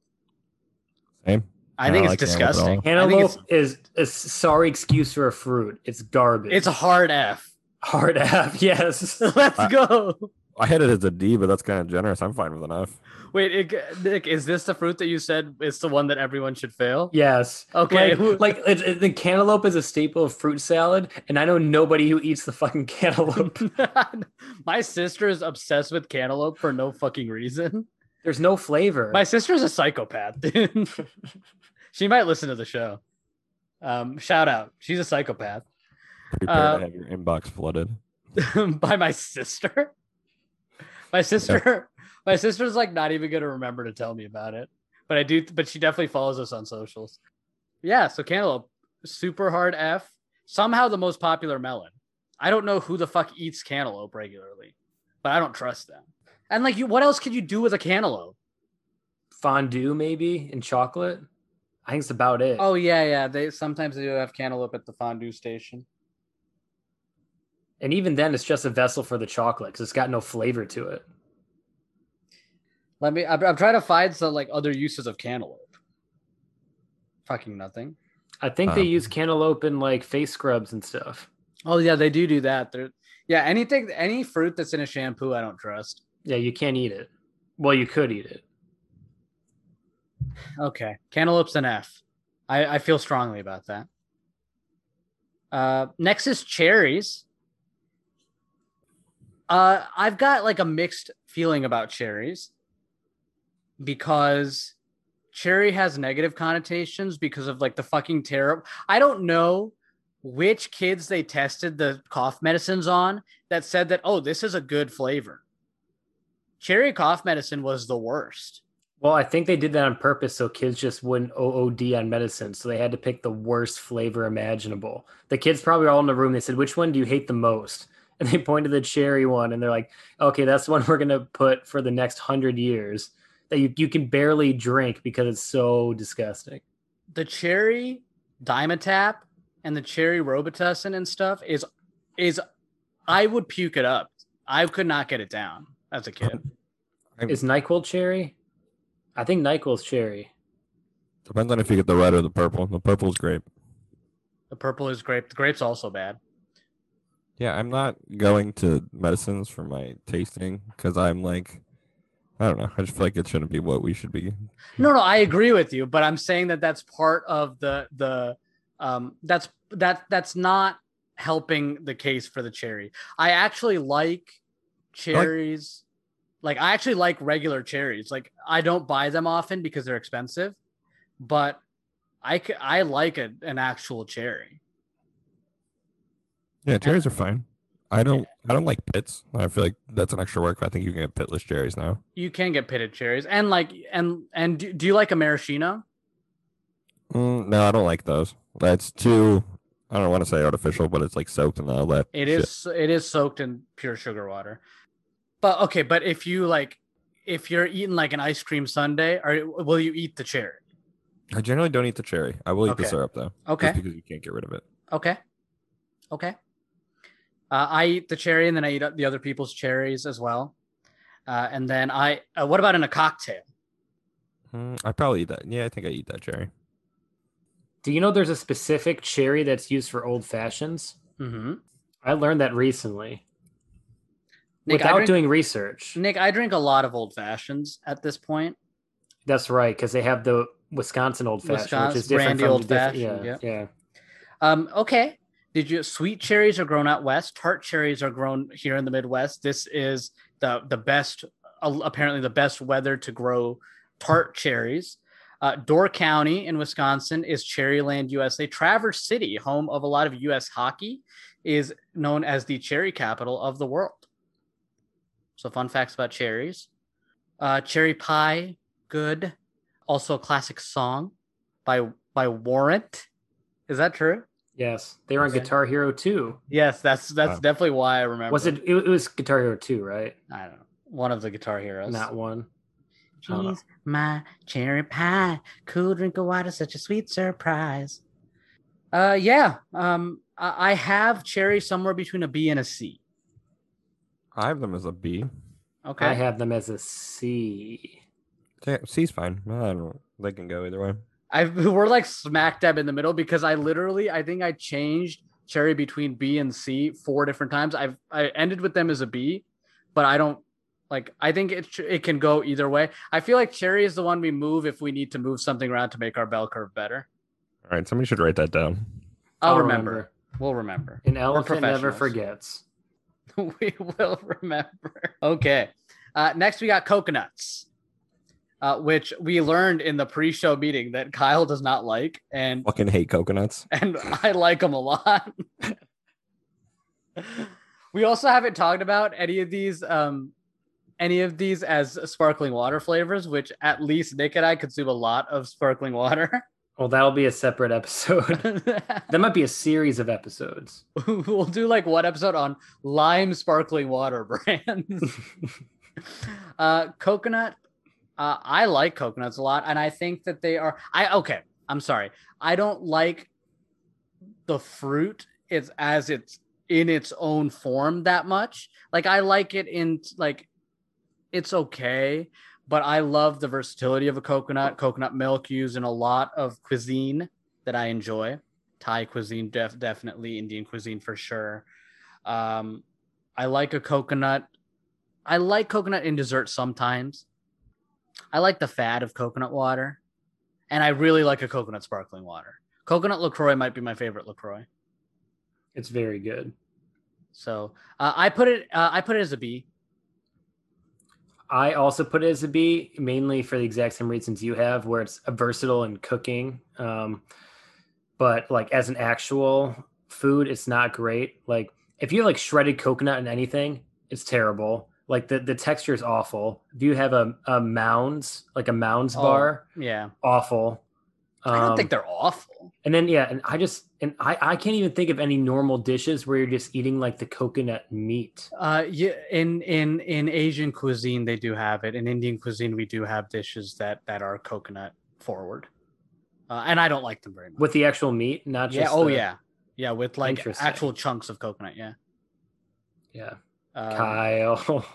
Same. I, I think it's like disgusting. Cantaloupe is a sorry excuse for a fruit. It's garbage. It's a hard F. Hard F, yes. Let's I, go. I had it as a D, but that's kind of generous. I'm fine with an F. Wait, it, Nick, is this the fruit that you said is the one that everyone should fail? Yes. Okay. Like, like it, it, the cantaloupe is a staple of fruit salad, and I know nobody who eats the fucking cantaloupe. My sister is obsessed with cantaloupe for no fucking reason. There's no flavor. My sister's a psychopath, dude. She might listen to the show. Um, shout out. She's a psychopath. Prepare uh, to have your inbox flooded. By my sister? My sister yeah. My sister's like not even gonna remember to tell me about it. But I do but she definitely follows us on socials. Yeah, so cantaloupe, super hard F. Somehow the most popular melon. I don't know who the fuck eats cantaloupe regularly, but I don't trust them. And like you, what else could you do with a cantaloupe? Fondue, maybe, and chocolate. I think it's about it. Oh yeah, yeah. They sometimes they do have cantaloupe at the fondue station. And even then, it's just a vessel for the chocolate because it's got no flavor to it. Let me. I'm, I'm trying to find some like other uses of cantaloupe. Fucking nothing. I think um, they use cantaloupe in like face scrubs and stuff. Oh yeah, they do do that. They're, yeah, anything, any fruit that's in a shampoo, I don't trust. Yeah, you can't eat it. Well, you could eat it. Okay. Cantaloupe's an F. I, I feel strongly about that. Uh, next is cherries. Uh, I've got like a mixed feeling about cherries because cherry has negative connotations because of like the fucking terrible. I don't know which kids they tested the cough medicines on that said that, oh, this is a good flavor. Cherry cough medicine was the worst. Well, I think they did that on purpose so kids just wouldn't O O D on medicine. So they had to pick the worst flavor imaginable. The kids probably were all in the room. They said, which one do you hate the most? And they pointed the cherry one, and they're like, okay, that's the one we're going to put for the next hundred years that you, you can barely drink because it's so disgusting. The cherry Dimetapp and the cherry Robitussin and stuff is, is I would puke it up. I could not get it down as a kid. Is NyQuil cherry? I think NyQuil's cherry. Depends on if you get the red or the purple. The purple's grape. The purple is grape. The grape's also bad. Yeah, I'm not going to medicines for my tasting because I'm like, I don't know. I just feel like it shouldn't be what we should be. No, no, I agree with you, but I'm saying that that's part of the the um that's that that's not helping the case for the cherry. I actually like cherries. I like-, like I actually like regular cherries. Like I don't buy them often because they're expensive, but I c- I like a, an actual cherry. Yeah, cherries are fine. I don't I don't like pits. I feel like that's an extra work. I think you can get pitless cherries now. You can get pitted cherries. And like and and do, do you like a maraschino? Mm, no, I don't like those. That's too I don't want to say artificial, but it's like soaked in all that. It shit. is it is soaked in pure sugar water. But okay, but if you like if you're eating like an ice cream sundae, or will you eat the cherry? I generally don't eat the cherry. I will eat okay. the syrup though. Okay. Just because you can't get rid of it. Okay. Okay. Uh, I eat the cherry, and then I eat the other people's cherries as well. Uh, and then I, uh, what about in a cocktail? Mm, I probably eat that. Yeah, I think I eat that cherry. Do you know there's a specific cherry that's used for old fashions? Mm-hmm. I learned that recently. Nick, without drink, doing research. Nick, I drink a lot of old fashions at this point. That's right, because they have the Wisconsin old fashioned, which is different from old fashioned. Yeah, yeah. yeah. Um, okay. Did you sweet cherries are grown out west? Tart cherries are grown here in the Midwest. This is the the best, uh, apparently the best weather to grow tart cherries. Uh, Door County in Wisconsin is Cherryland, U S A. Traverse City, home of a lot of U S hockey, is known as the cherry capital of the world. So fun facts about cherries. Uh, cherry pie, good. Also a classic song by by Warrant. Is that true? Yes, they were on okay. Guitar Hero two. Yes, that's that's wow. definitely why I remember. Was it? It was Guitar Hero two, right? I don't know. One of the Guitar Heroes. Not one. Jeez, my cherry pie, cool drink of water, such a sweet surprise. Uh, yeah. Um, I have cherry somewhere between a B and a C. I have them as a B. Okay. I have them as a C. Yeah, C's fine. I don't know. They can go either way. I we're like smack dab in the middle because I literally I think I changed cherry between B and C four different times. I've I ended with them as a B, but I don't like I think it it can go either way. I feel like cherry is the one we move if we need to move something around to make our bell curve better. All right, somebody should write that down. I'll, I'll remember. remember. We'll remember. An elephant never forgets. We will remember. Okay, uh, next we got coconuts. Uh, which we learned in the pre-show meeting that Kyle does not like, and fucking hate coconuts. And I like them a lot. We also haven't talked about any of these, um, any of these as sparkling water flavors, which at least Nick and I consume a lot of sparkling water. Well, that'll be a separate episode. That might be a series of episodes. We'll do like one episode on lime sparkling water brands. uh, coconut. Uh, I like coconuts a lot, and I think that they are. I okay. I'm sorry. I don't like the fruit is as it's in its own form that much. Like I like it in like it's okay, but I love the versatility of a coconut. Coconut milk used in a lot of cuisine that I enjoy. Thai cuisine, def- definitely Indian cuisine for sure. Um, I like a coconut. I like coconut in dessert sometimes. I like the fad of coconut water, and I really like a coconut sparkling water. Coconut LaCroix might be my favorite LaCroix. It's very good. So uh, I put it. Uh, I put it as a B. I also put it as a B, mainly for the exact same reasons you have, where it's versatile in cooking. Um, but like as an actual food, it's not great. Like if you have like shredded coconut in anything, it's terrible. Like the, the texture is awful. If you have a, a Mounds, like a Mounds oh, bar, yeah, awful. Um, I don't think they're awful. And then yeah, and I just and I, I can't even think of any normal dishes where you're just eating like the coconut meat. Uh, yeah, in in in Asian cuisine they do have it. In Indian cuisine we do have dishes that that are coconut forward, uh, and I don't like them very much. With the actual meat, not just yeah. Oh the... yeah, yeah, with like actual chunks of coconut. Yeah, yeah. Um, Kyle,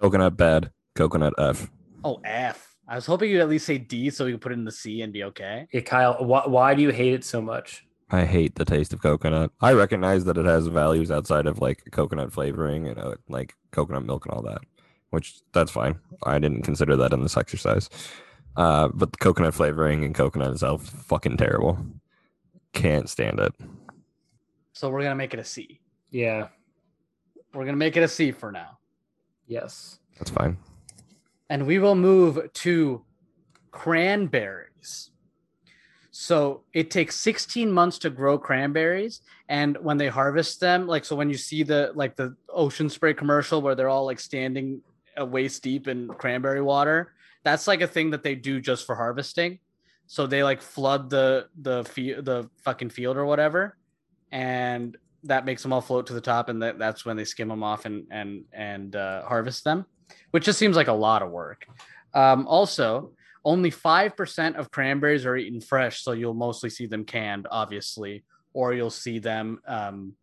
coconut bad, coconut F. Oh F. I was hoping you'd at least say D so we could put it in the C and be okay. Hey, Kyle, wh- why do you hate it so much? I hate the taste of coconut. I recognize that it has values outside of like coconut flavoring and uh, like coconut milk and all that, which that's fine. I didn't consider that in this exercise. Uh, but the coconut flavoring and coconut itself, fucking terrible. Can't stand it. So we're going to make it a C. Yeah. We're going to make it a C for now. Yes. That's fine. And we will move to cranberries. So it takes sixteen months to grow cranberries. And when they harvest them, like, so when you see the, like the Ocean Spray commercial where they're all like standing waist deep in cranberry water, that's like a thing that they do just for harvesting. So they like flood the, the, the fucking field or whatever. And that makes them all float to the top. And that, that's when they skim them off and, and, and uh, harvest them. Which just seems like a lot of work. Um, also, only five percent of cranberries are eaten fresh, so you'll mostly see them canned, obviously, or you'll see them um,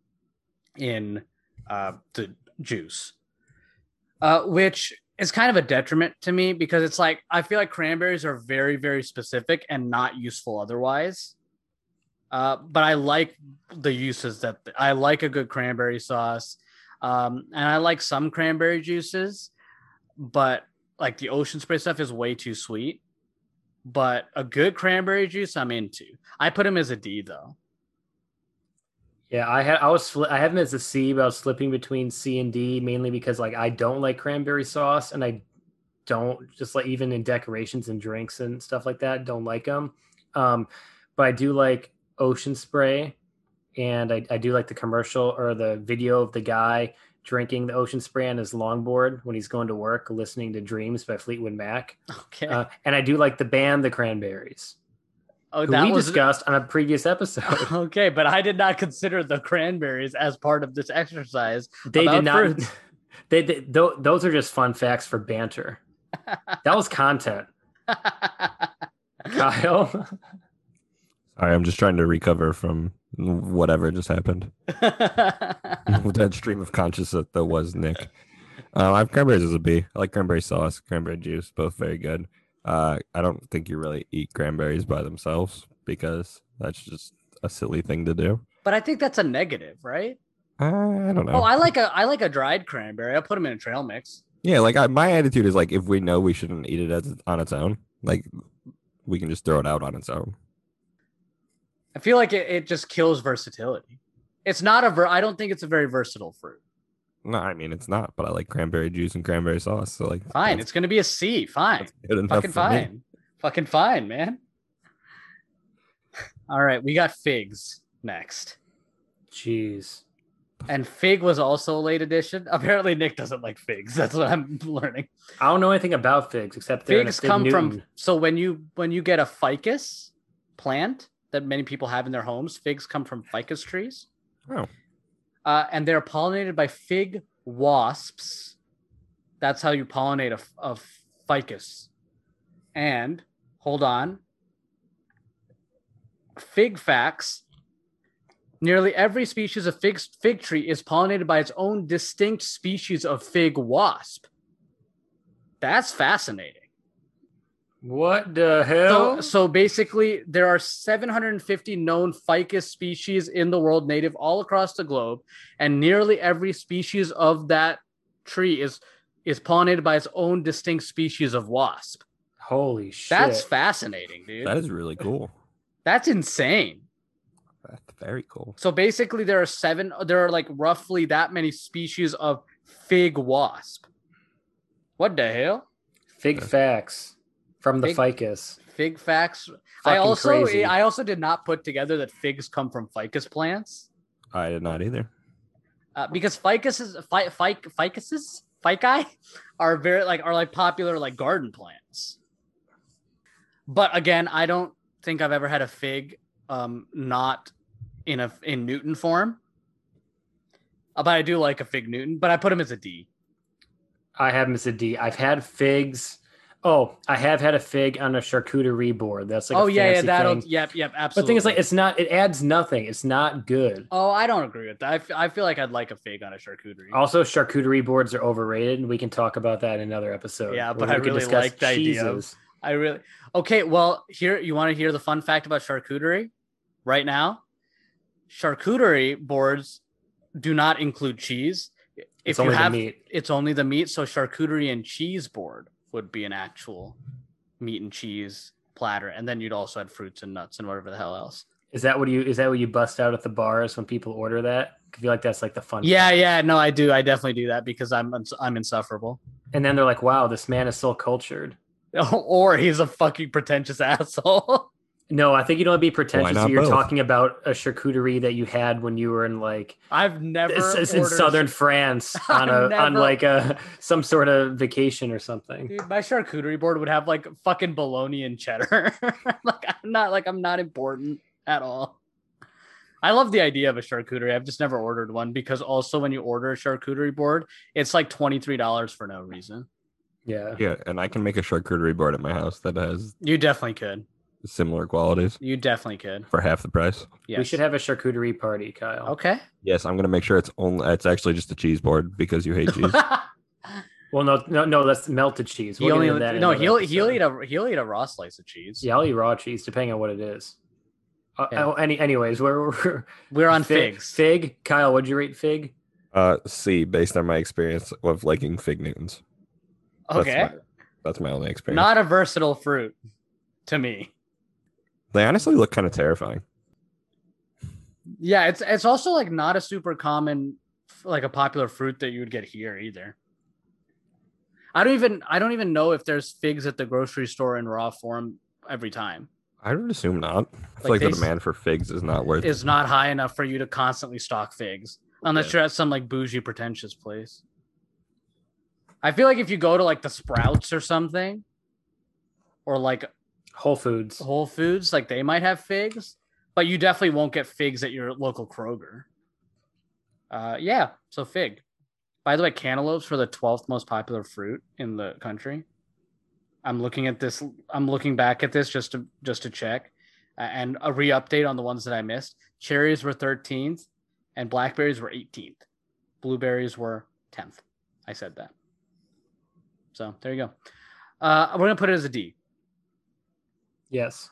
in uh, the juice, uh, which is kind of a detriment to me because it's like, I feel like cranberries are very, very specific and not useful otherwise. Uh, but I like the uses that th- I like a good cranberry sauce, um, and I like some cranberry juices. But like the Ocean Spray stuff is way too sweet, but a good cranberry juice I'm into. I put him as a D though. Yeah, I had I was I have him as a C, but I was slipping between C and D mainly because like I don't like cranberry sauce and I don't just like even in decorations and drinks and stuff like that don't like them. Um, but I do like Ocean Spray, and I, I do like the commercial or the video of the guy drinking the Ocean Spray on his longboard when he's going to work, listening to Dreams by Fleetwood Mac. Okay. Uh, and I do like the band, The Cranberries. Oh, that we was... discussed on a previous episode. Okay, but I did not consider The Cranberries as part of this exercise. They did not. They, they th- Those are just fun facts for banter. That was content. Kyle? Sorry, I'm just trying to recover from whatever just happened. That stream of consciousness that was Nick. Uh, I have cranberries as a B. I like cranberry sauce, cranberry juice, both very good. Uh, I don't think you really eat cranberries by themselves because that's just a silly thing to do. But I think that's a negative, right? Uh, I don't know. Oh, I like a I like a dried cranberry. I put them in a trail mix. Yeah, like I, my attitude is like if we know we shouldn't eat it as on its own, like we can just throw it out on its own. I feel like it, it just kills versatility. It's not a ver- I don't think it's a very versatile fruit. No, I mean, it's not, but I like cranberry juice and cranberry sauce. So like, fine. It's going to be a C. Fine. Fucking fine. Me. Fucking fine, man. All right. We got figs next. Jeez. And fig was also a late addition. Apparently Nick doesn't like figs. That's what I'm learning. I don't know anything about figs except they're figs come Newton. From. So when you, when you get a ficus plant, that many people have in their homes. Figs come from ficus trees. Oh. Uh, and they're pollinated by fig wasps. That's how you pollinate a, a ficus. And, hold on, fig facts. Nearly every species of fig, fig tree is pollinated by its own distinct species of fig wasp. That's fascinating. What the hell? So, so basically, there are seven hundred fifty known ficus species in the world, native all across the globe, and nearly every species of that tree is is pollinated by its own distinct species of wasp. Holy shit. That's fascinating, dude. That is really cool. That's insane. That's very cool. So basically there are seven, there are like roughly that many species of fig wasp. What the hell? Fig facts from the fig, ficus. Fig facts. Fucking I also crazy. I also did not put together that figs come from ficus plants. I did not either. Uh, because ficuses, fi- fic- ficuses, fici are very like are like popular like garden plants. But again, I don't think I've ever had a fig um, not in a in Newton form. Uh, but I do like a fig Newton. But I put him as a D. I have him as a D. I've had figs. Oh, I have had a fig on a charcuterie board. That's like oh a yeah, fancy yeah, that'll thing. yep, yep, absolutely. But the thing is, like, it's not. It adds nothing. It's not good. Oh, I don't agree with that. I, f- I feel like I'd like a fig on a charcuterie. Also, charcuterie boards are overrated, and we can talk about that in another episode. Yeah, but I really like the cheeses. idea. I really okay. Well, here you want to hear the fun fact about charcuterie right now. Charcuterie boards do not include cheese. If it's you only have, the meat. It's only the meat. So charcuterie and cheese board would be an actual meat and cheese platter, and then you'd also add fruits and nuts and whatever the hell else. Is that what you is that what you bust out at the bars when people order that? I feel like that's like the fun. Yeah, thing. yeah, no, I do. I definitely do that because I'm I'm insufferable. And then they're like, "Wow, this man is so cultured," or he's a fucking pretentious asshole. No, I think you don't want to be pretentious if you're both? talking about a charcuterie that you had when you were in like I've never it's in southern France on a never, on like a some sort of vacation or something. Dude, my charcuterie board would have like fucking bologna and cheddar. Like I'm not like I'm not important at all. I love the idea of a charcuterie. I've just never ordered one because also when you order a charcuterie board, it's like twenty-three dollars for no reason. Yeah. Yeah, and I can make a charcuterie board at my house that has You definitely could. Similar qualities. You definitely could for half the price. Yes. We should have a charcuterie party, Kyle. Okay. Yes, I'm gonna make sure it's only. It's actually just a cheese board because you hate cheese. Well, no, no, no. That's melted cheese. He only, that no, he'll episode. he'll eat a he'll eat a raw slice of cheese. Yeah, I'll eat raw cheese depending on what it is. Uh, yeah. I, any, anyways, we're we're, we're on fig, figs. Fig, Kyle. What'd you rate fig? Uh, C, based on my experience of liking fig Newtons. Okay. That's my, that's my only experience. Not a versatile fruit, to me. They honestly look kind of terrifying. Yeah, it's it's also like not a super common, like a popular fruit that you would get here either. I don't even I don't even know if there's figs at the grocery store in raw form every time. I would assume not. I feel like, like the demand for figs is not worth is not high enough for you to constantly stock figs unless yeah. you're at some like bougie pretentious place. I feel like if you go to like the Sprouts or something, or like. Whole Foods. Whole Foods, like they might have figs, but you definitely won't get figs at your local Kroger. Uh, yeah, so fig. By the way, cantaloupes were the twelfth most popular fruit in the country. I'm looking at this. I'm looking back at this just to just to check, uh, and a re-update on the ones that I missed. Cherries were thirteenth, and blackberries were eighteenth. Blueberries were tenth. I said that. So there you go. Uh, we're gonna put it as a D. Yes.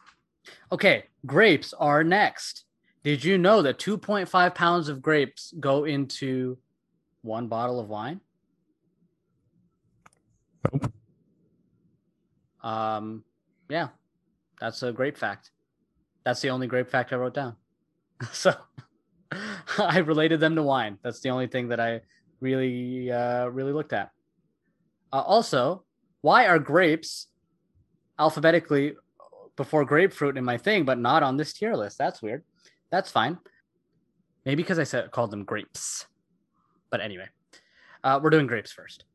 Okay, grapes are next. Did you know that two point five pounds of grapes go into one bottle of wine? Nope. Um, yeah, that's a grape fact. That's the only grape fact I wrote down. So I related them to wine. That's the only thing that I really, uh, really looked at. Uh, also, why are grapes alphabetically before grapefruit in my thing, but not on this tier list? That's weird. That's fine. Maybe because I said called them grapes. But anyway, uh, we're doing grapes first.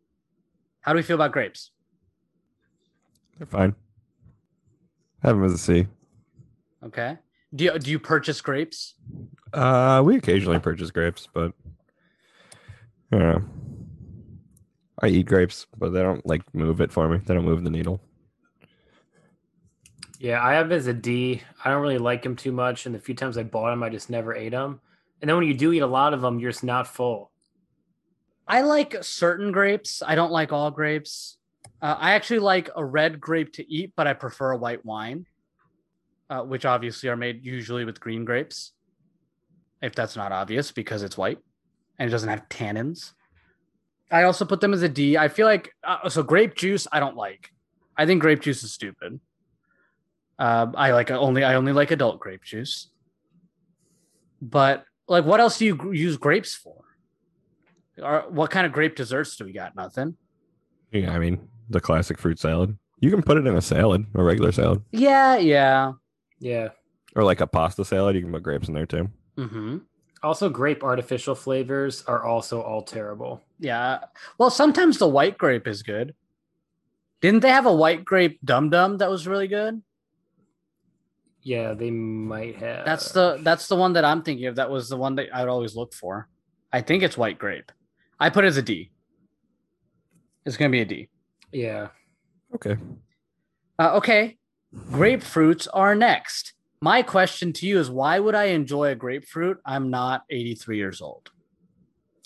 How do we feel about grapes? They're fine. Have them as a C. Okay. Do you, do you purchase grapes? Uh, we occasionally purchase grapes, but I don't know. I eat grapes, but they don't like move it for me. They don't move the needle. Yeah, I have as a D. I don't really like them too much, and the few times I bought them, I just never ate them. And then when you do eat a lot of them, you're just not full. I like certain grapes. I don't like all grapes. Uh, I actually like a red grape to eat, but I prefer a white wine, uh, which obviously are made usually with green grapes, if that's not obvious, because it's white and it doesn't have tannins. I also put them as a D. I feel like, uh, so grape juice, I don't like. I think grape juice is stupid. Uh, I like only I only like adult grape juice. But like, what else do you use grapes for? Or what kind of grape desserts do we got? Nothing. Yeah, I mean, the classic fruit salad. You can put it in a salad, a regular salad. Yeah, yeah, yeah. Or like a pasta salad. You can put grapes in there too. Mm-hmm. Also, grape artificial flavors are also all terrible. Yeah. Well, sometimes the white grape is good. Didn't they have a white grape dum dum that was really good? Yeah, they might have. That's the that's the one that I'm thinking of. That was the one that I'd always look for. I think it's white grape. I put it as a D. It's going to be a D. Yeah. Okay. Uh, okay. Grapefruits are next. My question to you is, why would I enjoy a grapefruit? I'm not eighty-three years old.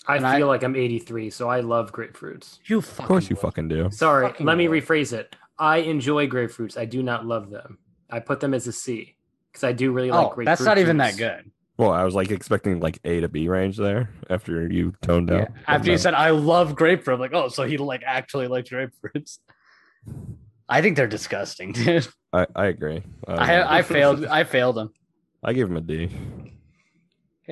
I and feel I, like I'm eighty-three, so I love grapefruits. You fucking Of course you would. fucking do. Sorry, fucking let me would. rephrase it. I enjoy grapefruits. I do not love them. I put them as a C because I do really oh, like grapefruit. That's not juice. even that good. Well, I was like expecting like A to B range there after you toned down. Yeah. After you said, I love grapefruit. I'm like, oh, so he like actually likes grapefruits. I think they're disgusting, dude. I, I agree. Uh, I I failed. I failed him. I gave him a D. Okay,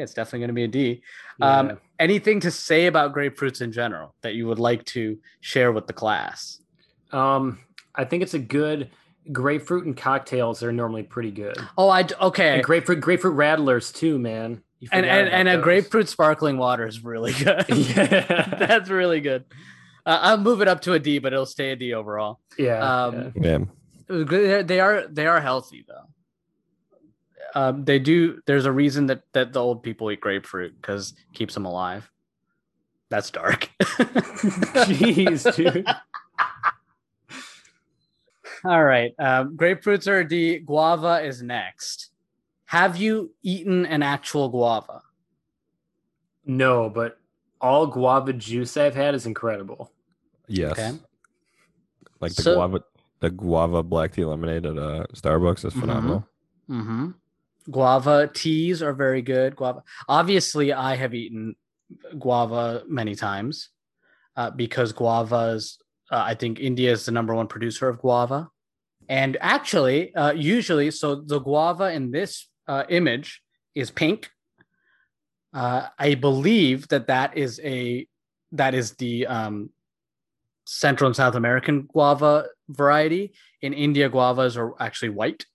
it's definitely going to be a D. Yeah. Um, anything to say about grapefruits in general that you would like to share with the class? Um, I think it's a good... Grapefruit and cocktails are normally pretty good. Oh, I okay. And grapefruit, grapefruit rattlers too, man. And and, and a grapefruit sparkling water is really good. Yeah, that's really good. Uh, I'll move it up to a D, but it'll stay a D overall. Yeah, um, yeah. They are they are healthy though. Um, they do. There's a reason that that the old people eat grapefruit because it keeps them alive. That's dark. Jeez, dude. All right. Um, grapefruits are a D. Guava is next. Have you eaten an actual guava? No, but all guava juice I've had is incredible. Yes. Okay. Like the so, guava the guava black tea lemonade at uh, Starbucks is phenomenal. Mm-hmm, mm-hmm. Guava teas are very good. Guava. Obviously, I have eaten guava many times uh, because guava's uh, I think India is the number one producer of guava. And actually, uh, usually, so the guava in this uh, image is pink. Uh, I believe that that is a that is the um, Central and South American guava variety. In India, guavas are actually white.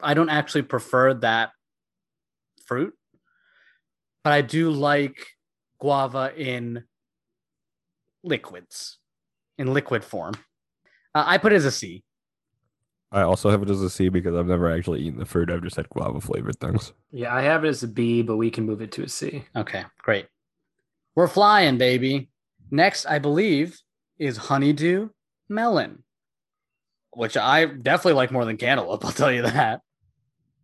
I don't actually prefer that fruit, but I do like guava in liquids, in liquid form. Uh, I put it as a C. I also have it as a C because I've never actually eaten the fruit. I've just had guava flavored things. Yeah, I have it as a B, but we can move it to a C. Okay, great. We're flying, baby. Next, I believe, is honeydew melon, which I definitely like more than cantaloupe, I'll tell you that.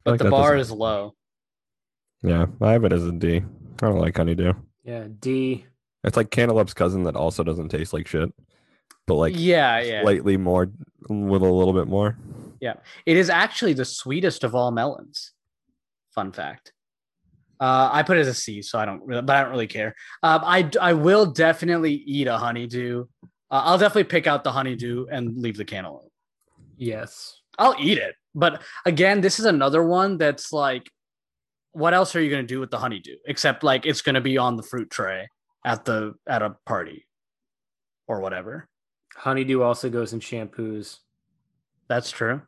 But like the that bar doesn't... is low. Yeah, I have it as a D. I don't like honeydew. Yeah, D. It's like cantaloupe's cousin that also doesn't taste like shit. But like yeah, yeah, slightly more with a little bit more. Yeah. It is actually the sweetest of all melons. Fun fact. Uh, I put it as a C, so I don't really, but I don't really care. Um, I, I will definitely eat a honeydew. Uh, I'll definitely pick out the honeydew and leave the cantaloupe. Yes. I'll eat it. But again, this is another one that's like, what else are you going to do with the honeydew? Except like, it's going to be on the fruit tray at the, at a party or whatever. Honeydew also goes in shampoos. That's true.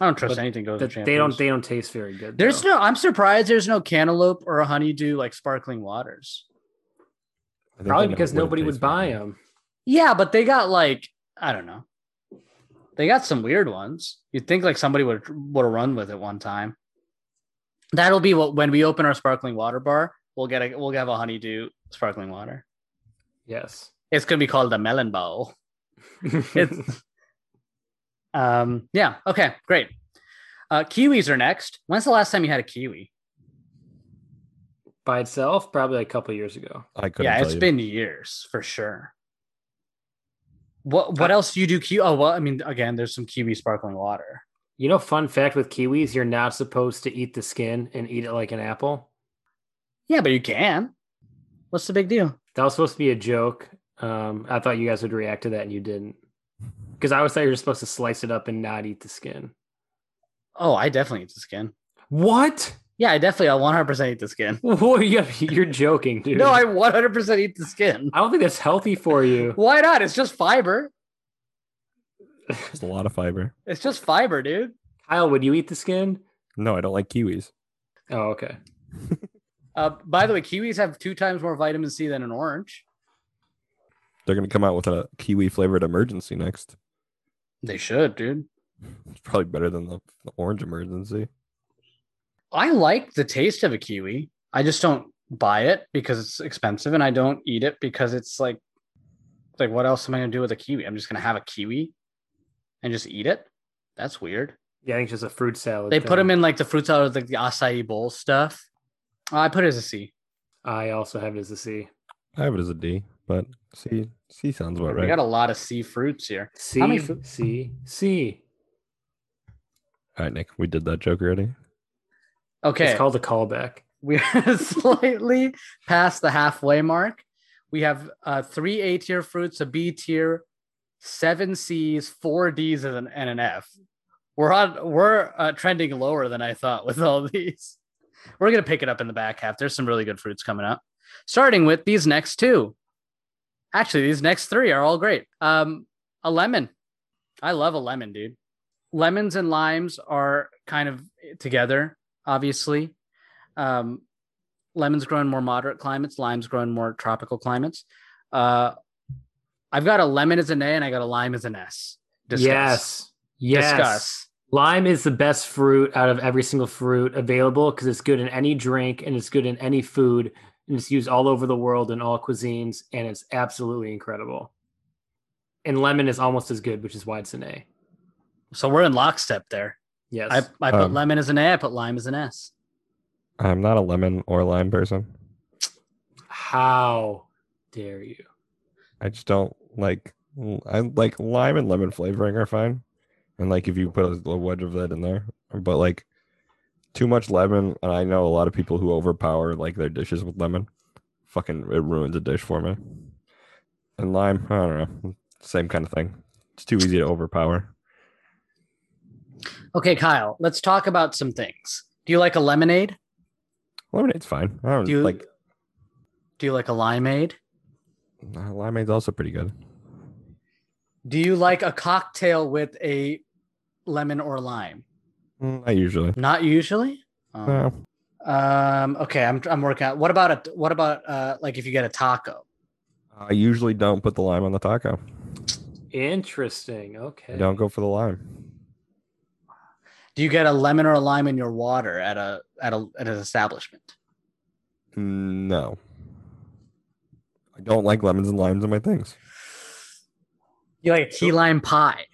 I don't trust but anything goes the, in shampoos. They don't. They don't taste very good. There's though. no. I'm surprised there's no cantaloupe or a honeydew like sparkling waters. Probably because nobody would buy them. them. Yeah, but they got like I don't know. They got some weird ones. You'd think like somebody would would have run with it one time. That'll be what when we open our sparkling water bar. We'll get a we'll have a honeydew sparkling water. Yes, it's gonna be called the melon bowl. it's, um yeah okay great uh kiwis are next. When's the last time you had a kiwi by itself? Probably a couple years ago. I could yeah it's you. been years for sure. What what uh, else do you do? Ki- oh well I mean again there's some kiwi sparkling water. You know, fun fact with kiwis, you're not supposed to eat the skin and eat it like an apple. Yeah, but you can. What's the big deal? That was supposed to be a joke. Um, I thought you guys would react to that and you didn't. Because I always thought you were supposed to slice it up and not eat the skin. Oh, I definitely eat the skin. What? Yeah, I definitely, I'll one hundred percent eat the skin. You're joking, dude. No, I one hundred percent eat the skin. I don't think that's healthy for you. Why not? It's just fiber. It's a lot of fiber. It's just fiber, dude. Kyle, would you eat the skin? No, I don't like kiwis. Oh, okay. uh, by the way, kiwis have two times more vitamin C than an orange. They're going to come out with a kiwi-flavored emergency next. They should, dude. It's probably better than the, the orange emergency. I like the taste of a kiwi. I just don't buy it because it's expensive, and I don't eat it because it's like, like what else am I going to do with a kiwi? I'm just going to have a kiwi and just eat it. That's weird. Yeah, I think it's just a fruit salad. They thing. Put them in like the fruit salad, like the acai bowl stuff. I put it as a C. I also have it as a C. I have it as a D, but C C sounds about right. We got a lot of C fruits here. C, fr- C, C. All right, Nick, we did that joke already. Okay. It's called a callback. We're slightly past the halfway mark. We have uh, three A tier fruits, a B tier, seven C's, four D's, and an, and an F. We're on. We're uh, trending lower than I thought with all these. We're gonna pick it up in the back half. There's some really good fruits coming up, starting with these next two. Actually, these next three are all great. Um, a lemon. I love a lemon, dude. Lemons and limes are kind of together. Obviously, um, lemons grow in more moderate climates. Limes grow in more tropical climates. Uh, I've got a lemon as an A and I got a lime as an S. Discuss. Yes. Yes. Discuss. Lime is the best fruit out of every single fruit available because it's good in any drink and it's good in any food. And it's used all over the world in all cuisines. And it's absolutely incredible. And lemon is almost as good, which is why it's an A. So we're in lockstep there. Yes, I, I put um, lemon as an A. I put lime as an S. I'm not a lemon or lime person. How dare you? I just don't like. I like lime and lemon flavoring are fine, and like if you put a wedge of that in there, but like too much lemon. And I know a lot of people who overpower like their dishes with lemon. Fucking, it ruins a dish for me. And lime, I don't know, same kind of thing. It's too easy to overpower. Okay, Kyle, let's talk about some things. Do you like a lemonade? Lemonade's fine. I don't do you, like. Do you like a limeade? Uh, limeade's also pretty good. Do you like a cocktail with a lemon or lime? Not usually. Not usually? Oh. No. Um. Okay, I'm I'm working out. What about a what about uh like if you get a taco? I usually don't put the lime on the taco. Interesting. Okay. I don't go for the lime. Do you get a lemon or a lime in your water at a at a at an establishment? No, I don't like lemons and limes in my things. You like a key lime pie?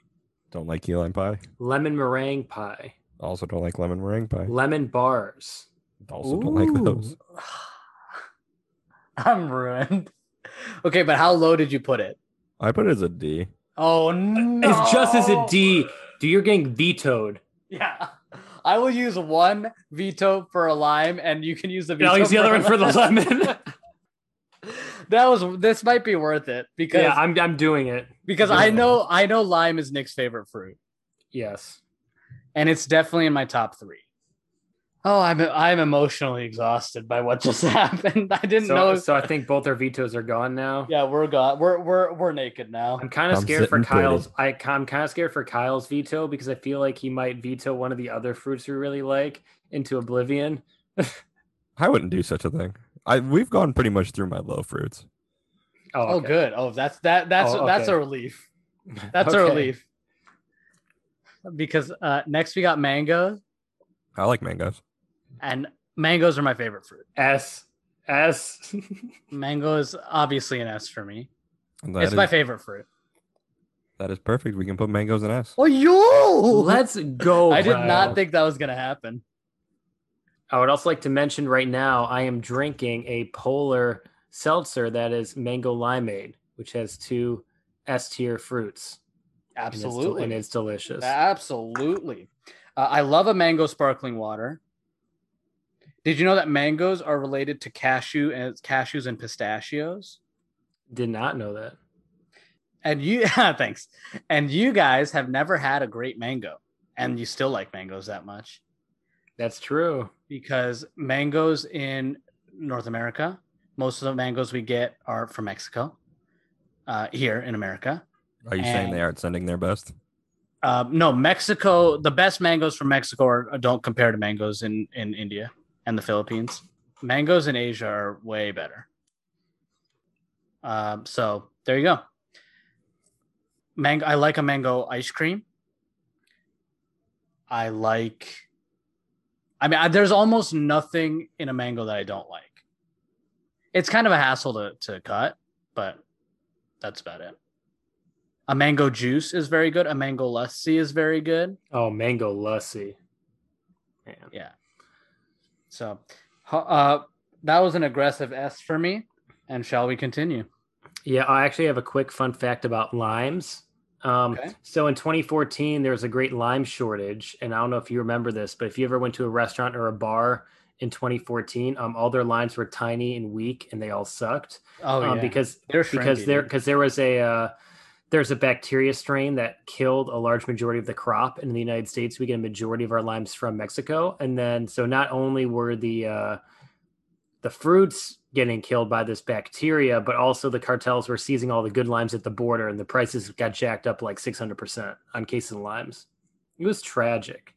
Don't like key lime pie. Lemon meringue pie. Also don't like lemon meringue pie. Lemon bars. Also Ooh. Don't like those. I'm ruined. Okay, but how low did you put it? I put it as a D. Oh no! It's just as a D. Dude, you're getting vetoed. Yeah, I will use one veto for a lime, and you can use the veto. I'll use the other one for the lemon. That was this might be worth it because yeah, I'm I'm doing it because I know I know lime is Nick's favorite fruit. Yes, and it's definitely in my top three. Oh, I'm I'm emotionally exhausted by what just happened. I didn't so, know. So I think both our vetoes are gone now. Yeah, we're gone. We're we're we're naked now. I'm kind of scared for Kyle's. I, I'm kind of scared for Kyle's veto because I feel like he might veto one of the other fruits we really like into oblivion. I wouldn't do such a thing. I we've gone pretty much through my low fruits. Oh, okay. Oh good. Oh, that's that that's oh, okay. That's a relief. That's okay. A relief. Because uh, next we got mangoes. I like mangoes. And mangoes are my favorite fruit. S. S. Mango is obviously an S for me. That it's is, my favorite fruit. That is perfect. We can put mangoes in S. Oh, yo! Let's go. I did Kyle. Not think that was going to happen. I would also like to mention right now, I am drinking a polar seltzer that is mango limeade, which has two S-tier fruits. Absolutely. And it's, del- and it's delicious. Absolutely. Uh, I love a mango sparkling water. Did you know that mangoes are related to cashew and cashews and pistachios? Did not know that. And you, thanks. And you guys have never had a great mango, and you still like mangoes that much. That's true. Because mangoes in North America, most of the mangoes we get are from Mexico, uh, here in America. Are you and, saying they aren't sending their best? Uh, no, Mexico, the best mangoes from Mexico are, don't compare to mangoes in, in India and the Philippines. Mangoes in Asia are way better. Um, so there you go. Mango. I like a mango ice cream. I like... I mean, I, there's almost nothing in a mango that I don't like. It's kind of a hassle to, to cut, but that's about it. A mango juice is very good. A mango lassi is very good. Oh, mango lassi. Man. Yeah. So uh, that was an aggressive S for me. And shall we continue? Yeah, I actually have a quick fun fact about limes. Um, okay. So in twenty fourteen, there was a great lime shortage. And I don't know if you remember this, but if you ever went to a restaurant or a bar in twenty fourteen, um, all their limes were tiny and weak and they all sucked. Oh, um, yeah. Because, because, there, because there was a, uh, there's a bacteria strain that killed a large majority of the crop. In the United States, we get a majority of our limes from Mexico. And then, so not only were the, uh, the fruits getting killed by this bacteria, but also the cartels were seizing all the good limes at the border, and the prices got jacked up like six hundred percent on cases of limes. It was tragic.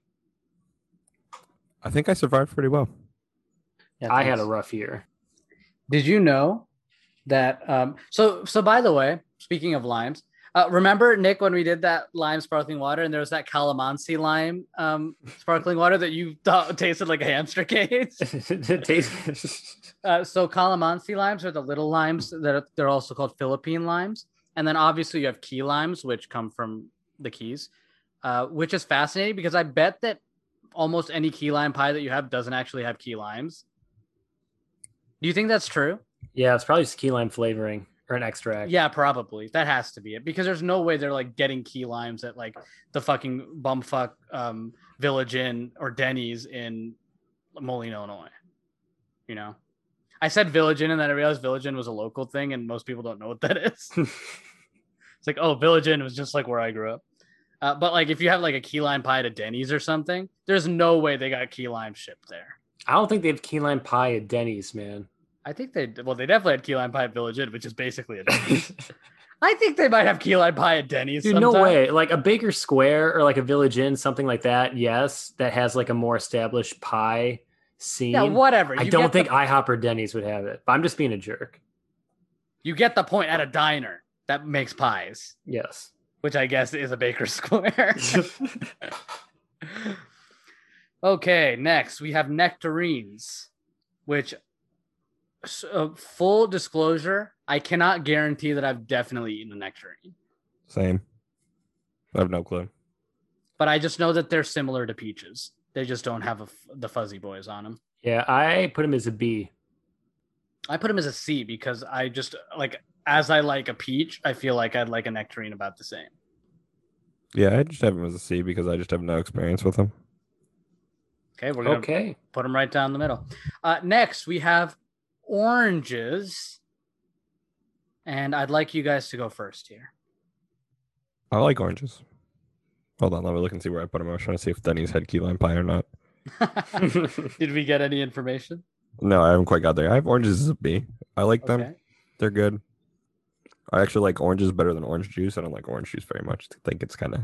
I think I survived pretty well. Yeah, I had a rough year. Did you know that? Um, so, so by the way, speaking of limes, uh, remember, Nick, when we did that lime sparkling water and there was that calamansi lime um, sparkling water that you thought tasted like a hamster cage? It tasted... Uh, so calamansi limes are the little limes that are, they're also called Philippine limes. And then obviously you have key limes, which come from the Keys, uh, which is fascinating because I bet that almost any key lime pie that you have doesn't actually have key limes. Do you think that's true? Yeah, it's probably just key lime flavoring or an extract. Yeah, probably. That has to be it because there's no way they're like getting key limes at like the fucking bumfuck um, Village Inn or Denny's in Moline, Illinois, you know? I said Village Inn and then I realized Village Inn was a local thing and most people don't know what that is. It's like, oh, Village Inn was just like where I grew up. Uh, but like if you have like a key lime pie at Denny's or something, there's no way they got key lime shipped there. I don't think they have key lime pie at Denny's, man. I think they, well, they definitely had key lime pie at Village Inn, which is basically a Denny's. I think they might have key lime pie at Denny's. Dude, sometime. No way. Like a Baker Square or like a Village Inn, something like that. Yes, that has like a more established pie scene. Yeah, whatever. You I don't think the... IHOP or Denny's would have it. But I'm just being a jerk. You get the point. At a diner that makes pies. Yes. Which I guess is a Baker Square. Okay, next we have nectarines, which so, full disclosure, I cannot guarantee that I've definitely eaten a nectarine. Same. I have no clue. But I just know that they're similar to peaches. They just don't have a, the fuzzy boys on them. Yeah, I put them as a B. I put them as a C because I just, like, as I like a peach, I feel like I'd like a nectarine about the same. Yeah, I just have them as a C because I just have no experience with them. Okay, we're going to okay. put them right down the middle. Uh, next, we have oranges. And I'd like you guys to go first here. I like oranges. Hold on, let me look and see where I put them. I was trying to see if Denny's had key lime pie or not. Did we get any information? No, I haven't quite got there. I have oranges as a B. I like them. Okay. They're good. I actually like oranges better than orange juice. I don't like orange juice very much. I think it's kind of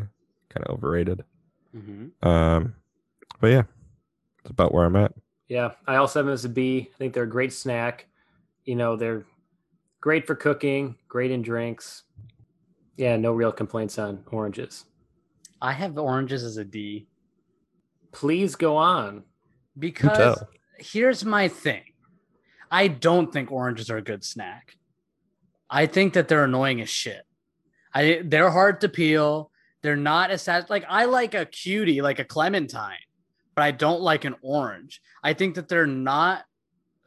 kind of overrated. Mm-hmm. Um, but yeah, it's about where I'm at. Yeah, I also have them as a B. I think they're a great snack. You know, they're great for cooking, great in drinks. Yeah, no real complaints on oranges. I have the oranges as a D. Please go on. Because here's my thing. I don't think oranges are a good snack. I think that they're annoying as shit. I They're hard to peel. They're not as sad. Like, I like a cutie, like a clementine, but I don't like an orange. I think that they're not,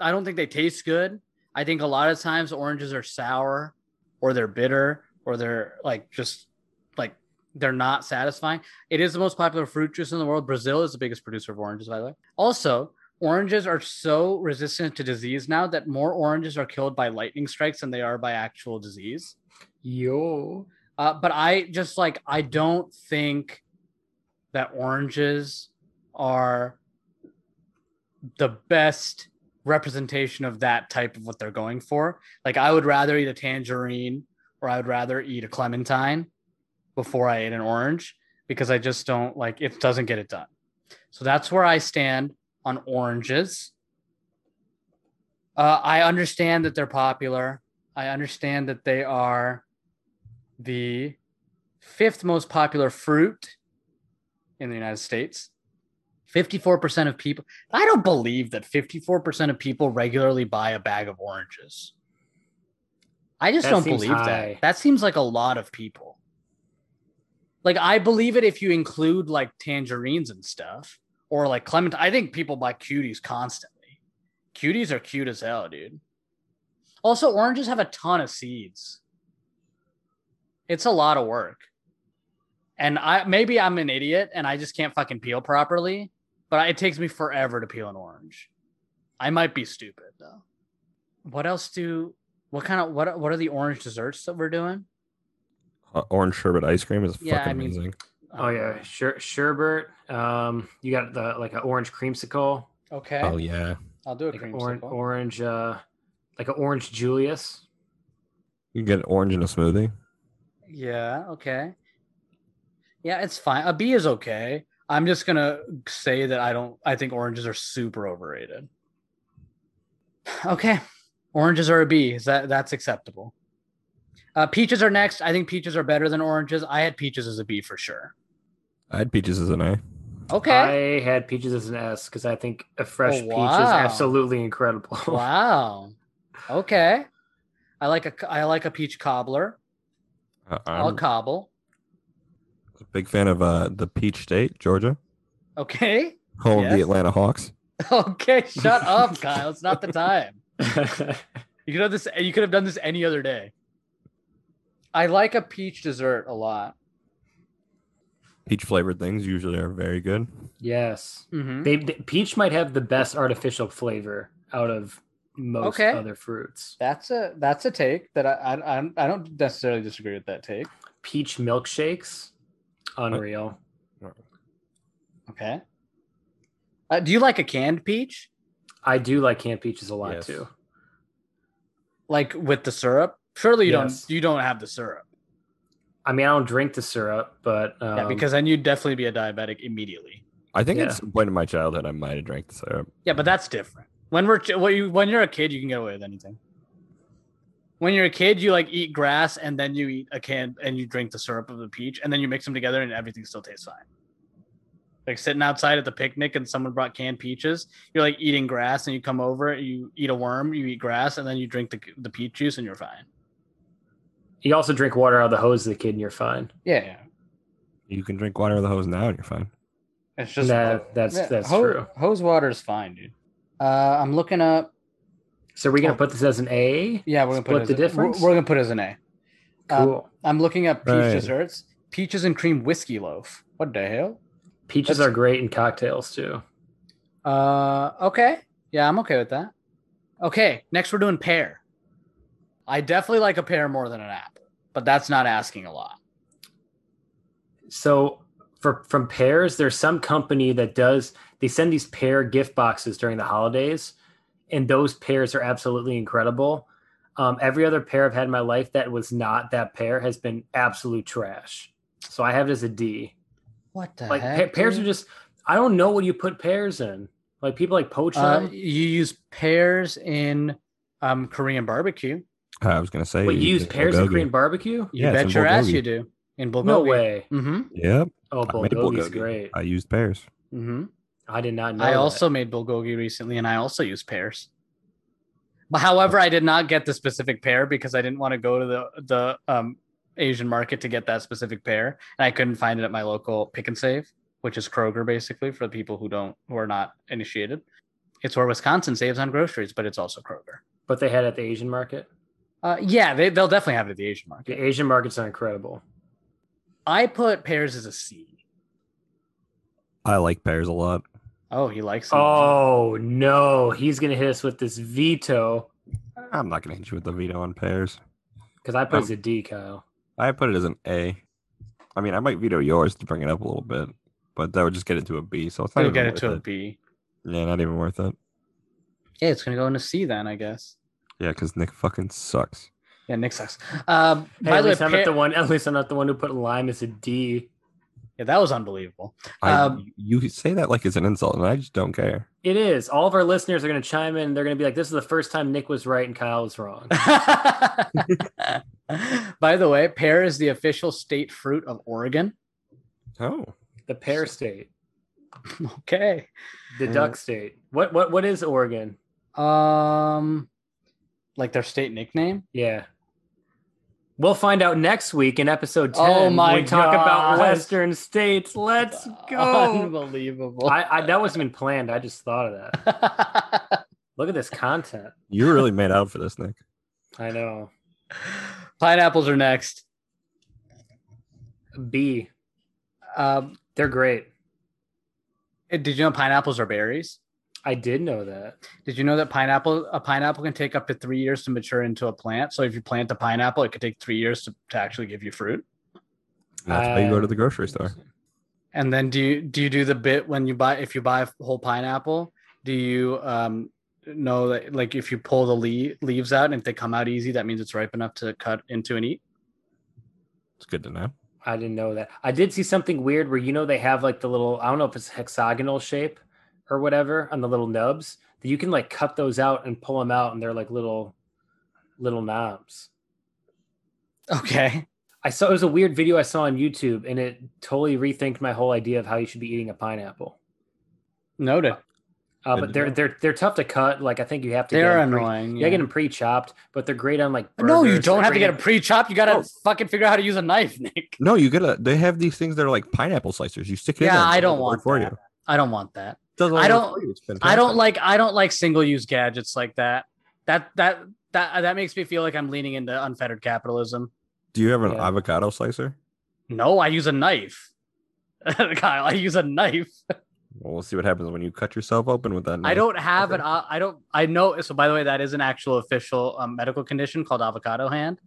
I don't think they taste good. I think a lot of times oranges are sour or they're bitter or they're like just like, they're not satisfying. It is the most popular fruit juice in the world. Brazil is the biggest producer of oranges, by the way. Also, oranges are so resistant to disease now that more oranges are killed by lightning strikes than they are by actual disease. Yo. Uh, but I just like, I don't think that oranges are the best representation of that type of what they're going for. Like, I would rather eat a tangerine or I would rather eat a clementine before I ate an orange, because I just don't like, it doesn't get it done. So that's where I stand on oranges. Uh, I understand that they're popular. I understand that they are the fifth most popular fruit in the United States. fifty-four percent of people, I don't believe that fifty-four percent of people regularly buy a bag of oranges. I just that don't believe high. that. That seems like a lot of people. Like, I believe it if you include like tangerines and stuff, or like clementine. I think people buy cuties constantly. Cuties are cute as hell, dude. Also, oranges have a ton of seeds. It's a lot of work. And I maybe I'm an idiot and I just can't fucking peel properly, but it takes me forever to peel an orange. I might be stupid though. What else do what kind of what what are the orange desserts that we're doing? Uh, orange sherbet ice cream is yeah, fucking I mean, amazing. Oh yeah, Sher- sherbet. Um, you got the like an orange creamsicle. Okay. Oh yeah. I'll do a like creamsicle. Orange, orange, uh, like an orange Julius. You can get an orange in a smoothie. Yeah. Okay. Yeah, it's fine. A B is okay. I'm just going to say that I don't, I think oranges are super overrated. Okay. Oranges are a B. Is that, that's acceptable. Uh, peaches are next. I think peaches are better than oranges. I had peaches as a B for sure. I had peaches as an A. Okay. I had peaches as an S because I think a fresh oh, wow. peach is absolutely incredible. Wow. Okay. I like a, I like a peach cobbler. Uh, I'll cobble. Big fan of uh, the Peach State, Georgia. Okay. Home yes. of the Atlanta Hawks. Okay, shut up, Kyle. It's not the time. You could have this. You could have done this any other day. I like a peach dessert a lot. Peach flavored things usually are very good. Yes. Mm-hmm. They, they peach might have the best artificial flavor out of most okay. other fruits. That's a that's a take that I I I don't necessarily disagree with that take. Peach milkshakes. Unreal. Okay. Uh, do you like a canned peach? I do like canned peaches a lot yes. too. Like with the syrup? Surely you yes. don't. You don't have the syrup. I mean, I don't drink the syrup, but um, yeah, because then you'd definitely be a diabetic immediately. I think yeah. at some point in my childhood, I might have drank the syrup. Yeah, but that's different. When we're when you're a kid, you can get away with anything. When you're a kid, you like eat grass and then you eat a can and you drink the syrup of the peach and then you mix them together and everything still tastes fine. Like sitting outside at the picnic and someone brought canned peaches. You're like eating grass and you come over, you eat a worm, you eat grass and then you drink the, the peach juice and you're fine. You also drink water out of the hose as a kid and you're fine. Yeah. You can drink water out of the hose now and you're fine. It's just nah, that's, yeah, that's hose, true. Hose water is fine, dude. Uh, I'm looking up. So we're going to oh. put this as an A? Yeah, we're going to put it as the a, difference. We're, we're going to put it as an A. Cool. Um, I'm looking up peach right. desserts. Peaches and cream whiskey loaf. What the hell? Peaches That's... are great in cocktails, too. Uh, okay. Yeah, I'm okay with that. Okay, next we're doing pear. I definitely like a pear more than an apple, but that's not asking a lot. So for from pears, there's some company that does, they send these pear gift boxes during the holidays. And those pears are absolutely incredible. Um, every other pear I've had in my life that was not that pear has been absolute trash. So I have it as a D. What the like, heck? Pe- pears are just, I don't know what you put pears in. Like people like poach uh, them. You use pears in um, Korean barbecue. I was going to say. Wait, you use pears bulgogi. in Korean barbecue? You yeah, bet your bulgogi. ass you do. In bulgogi. No way. Mm-hmm. Yep. Oh, bulgogi is great. I used pears. Mm-hmm. I did not know. I that. also made bulgogi recently, and I also used pears. But however, I did not get the specific pear because I didn't want to go to the the um, Asian market to get that specific pear, and I couldn't find it at my local Pick and Save, which is Kroger, basically, for the people who don't who are not initiated. It's where Wisconsin saves on groceries, but it's also Kroger. But they had it at the Asian market. Uh, yeah, they they'll definitely have it at the Asian market. The Asian markets are incredible. I put pears as a C. I like pears a lot. Oh, he likes them. Oh, no. He's going to hit us with this veto. I'm not going to hit you with the veto on pears. Because I put um, it as a D, Kyle. I put it as an A. I mean, I might veto yours to bring it up a little bit, but that would just get it to a B. So it's not It'll get it to it. a B. Yeah, not even worth it. Yeah, it's going to go into C then, I guess. Yeah, because Nick fucking sucks. Yeah, Nick sucks. Uh, hey, by at, the least way, I'm par- not the one, at least I'm not the one who put lime as a D. Yeah, that was unbelievable. I, um, you say that like it's an insult, and I just don't care. It is. All of our listeners are going to chime in. They're going to be like, this is the first time Nick was right and Kyle was wrong. By the way, pear is the official state fruit of Oregon. Oh. The pear state. Okay. The duck state. What What? What is Oregon? Um, Like their state nickname? Yeah. We'll find out next week in episode ten. Oh my we talk gosh. about Western states. Let's go. Unbelievable. I, I, that wasn't even planned. I just thought of that. Look at this content. You really made out for this, Nick. I know. Pineapples are next. B. Um, They're great. Did you know pineapples are berries? I did know that. Did you know that pineapple a pineapple can take up to three years to mature into a plant? So if you plant a pineapple, it could take three years to, to actually give you fruit. And that's um, how you go to the grocery store. And then do you do you do the bit when you buy if you buy a whole pineapple? Do you um, know that like if you pull the le- leaves out and if they come out easy, that means it's ripe enough to cut into and eat? It's good to know. I didn't know that. I did see something weird where you know they have like the little I don't know if it's hexagonal shape. Or whatever on the little nubs that you can like cut those out and pull them out and they're like little little knobs. Okay. I saw it was a weird video I saw on YouTube and it totally rethinked my whole idea of how you should be eating a pineapple. Noted. Uh, but they're they're they're tough to cut. Like I think you have to. They're get them annoying. Pre- yeah. You get them pre-chopped, but they're great on like. Burgers. No, you don't they're have to get them pre-chopped. You gotta oh. fucking figure out how to use a knife, Nick. No, you gotta. They have these things that are like pineapple slicers. You stick it. Yeah, in I don't want for that. You. I don't want that. I don't. I don't like. I don't like single-use gadgets like that. That that that that makes me feel like I'm leaning into unfettered capitalism. Do you have an yeah. avocado slicer? No, I use a knife. Kyle, I use a knife. Well, we'll see what happens when you cut yourself open with that knife. I don't have okay. an. Uh, I don't. I know. So, by the way, that is an actual official um, medical condition called avocado hand.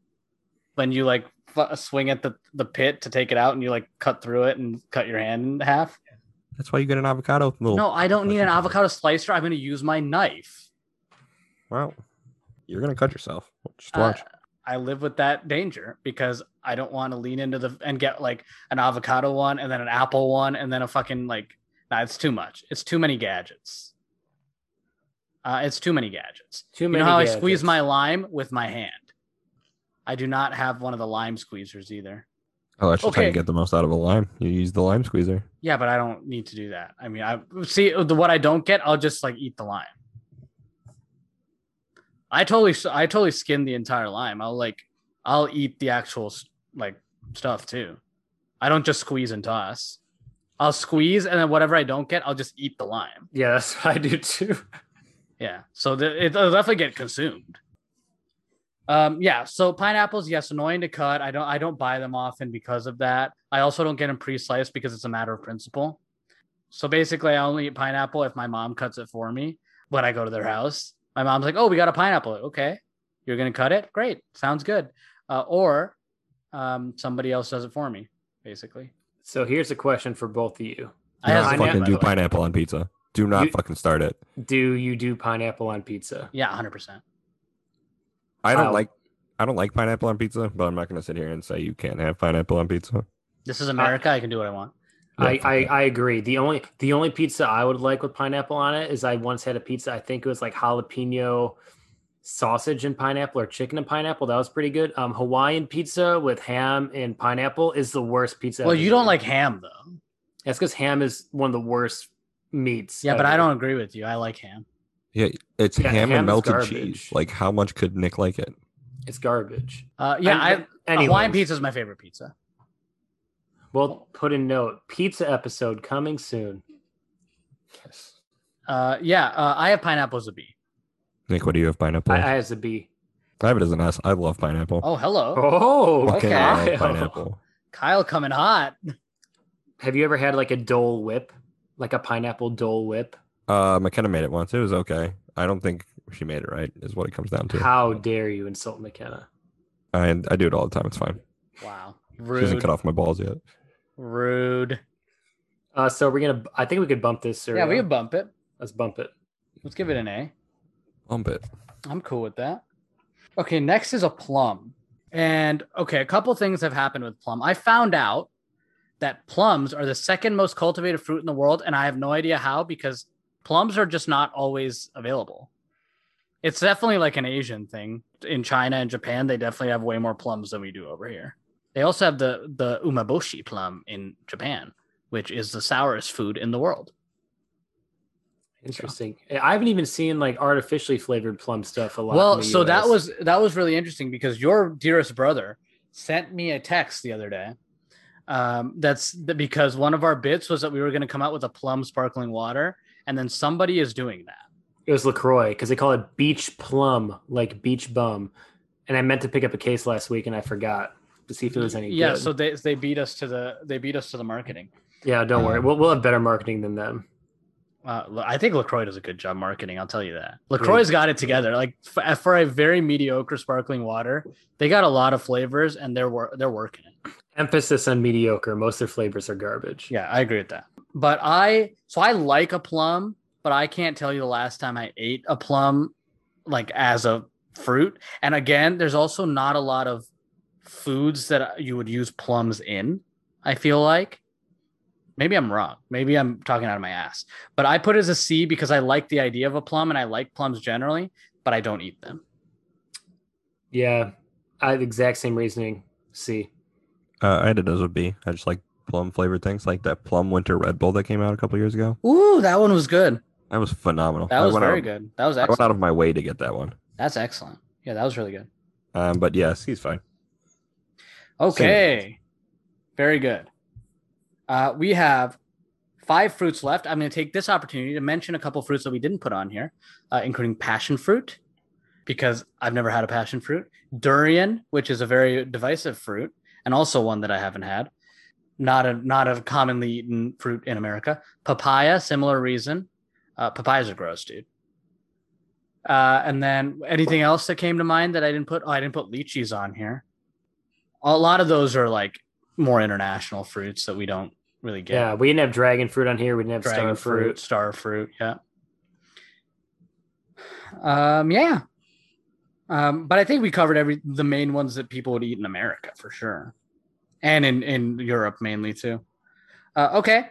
When you like f- swing at the the pit to take it out, and you like cut through it and cut your hand in half. That's why you get an avocado. Little no, I don't need an avocado slicer. I'm going to use my knife. Well, you're going to cut yourself. Just watch. Uh, I live with that danger because I don't want to lean into the and get like an avocado one and then an apple one and then a fucking like, nah, it's too much. It's too many gadgets. Uh, it's too many gadgets. Too many you know how gadgets. I squeeze my lime with my hand. I do not have one of the lime squeezers either. I'll actually okay. try to get the most out of a lime. You use the lime squeezer. Yeah, but I don't need to do that. I mean, I see the what I don't get. I'll just like eat the lime. I totally, I totally skin the entire lime. I'll like, I'll eat the actual like stuff too. I don't just squeeze and toss. I'll squeeze and then whatever I don't get, I'll just eat the lime. Yeah, that's what I do too. Yeah, so the, it'll definitely get consumed. Um, yeah, so pineapples, yes, annoying to cut. I don't I don't buy them often because of that. I also don't get them pre-sliced because it's a matter of principle. So basically, I only eat pineapple if my mom cuts it for me when I go to their house. My mom's like, oh, we got a pineapple. Okay, you're going to cut it? Great, sounds good. Uh, or um, somebody else does it for me, basically. So here's a question for both of you. Do I not fucking do pineapple on pizza. Do not you, fucking start it. Do you do pineapple on pizza? Yeah, one hundred percent. I don't wow. like I don't like pineapple on pizza, but I'm not going to sit here and say you can't have pineapple on pizza. This is America. I, I can do what I want. I, I, I agree. The only the only pizza I would like with pineapple on it is I once had a pizza. I think it was like jalapeno sausage and pineapple or chicken and pineapple. That was pretty good. Um, Hawaiian pizza with ham and pineapple is the worst pizza. Well, I've you don't ever. like ham, though. That's because ham is one of the worst meats. Yeah, ever. But I don't agree with you. I like ham. Yeah, it's yeah, ham, ham and melted cheese. Like, how much could Nick like it? It's garbage. Uh, yeah, I, I Hawaiian pizza is my favorite pizza. Well, put in note, pizza episode coming soon. Yes. Uh, yeah, uh, I have pineapple as a B. Nick, what do you have pineapple? I, I as a B. I have it as an S. I love pineapple. Oh, hello. Oh, okay. okay. I love pineapple. Kyle coming hot. Have you ever had like a Dole Whip? Like a pineapple Dole Whip? Uh, McKenna made it once. It was okay. I don't think she made it right, is what it comes down to. How dare you insult McKenna? I, I do it all the time. It's fine. Wow. Rude. She hasn't cut off my balls yet. Rude. Uh, so we're going to, I think we could bump this cereal. Yeah, we can bump it. Let's bump it. Let's give it an A. Bump it. I'm cool with that. Okay, next is a plum. And okay, a couple things have happened with plum. I found out that plums are the second most cultivated fruit in the world, and I have no idea how, because plums are just not always available. It's definitely like an Asian thing. In China and Japan, they definitely have way more plums than we do over here. They also have the, the umeboshi plum in Japan, which is the sourest food in the world. Interesting. So. I haven't even seen like artificially flavored plum stuff a lot. Well, so U S that was that was really interesting because your dearest brother sent me a text the other day. Um, that's the, because one of our bits was that we were going to come out with a plum sparkling water, and then somebody is doing that. It was LaCroix because they call it beach plum, like beach bum. And I meant to pick up a case last week and I forgot to see if it was any. Yeah, good. so they they beat us to the they beat us to the marketing. Yeah, don't um, worry, we'll we'll have better marketing than them. Uh, I think LaCroix does a good job marketing. I'll tell you that. LaCroix's got it together. Like f- for a very mediocre sparkling water, they got a lot of flavors and they're wor- they're working it. Emphasis on mediocre. Most of their flavors are garbage. Yeah, I agree with that. But I so I like a plum, but I can't tell you the last time I ate a plum, like as a fruit. And again, there's also not a lot of foods that you would use plums in, I feel like. Maybe I'm wrong. Maybe I'm talking out of my ass. But I put it as a C because I like the idea of a plum and I like plums generally, but I don't eat them. Yeah, I have the exact same reasoning. C. Uh, I had it as a B. I just like plum flavored things, like that plum winter Red Bull that came out a couple years ago. Ooh, that one was good. That was phenomenal. That was very good. That was excellent. I went out of my way to get that one. That's excellent. Yeah, that was really good. Um, but yeah, C's fine. Okay. Very good. Uh, we have five fruits left. I'm going to take this opportunity to mention a couple fruits that we didn't put on here, uh, including passion fruit, because I've never had a passion fruit, durian, which is a very divisive fruit, and also one that I haven't had. Not a not a commonly eaten fruit in America. Papaya, similar reason. Uh, papayas are gross, dude. Uh, and then anything else that came to mind that I didn't put? Oh, I didn't put lychees on here. A lot of those are like more international fruits that we don't really get. Yeah, we didn't have dragon fruit on here. We didn't have dragon star fruit, fruit, star fruit. Yeah. Um. Yeah. Um. But I think we covered every the main ones that people would eat in America for sure, and in in Europe mainly too. Uh, okay.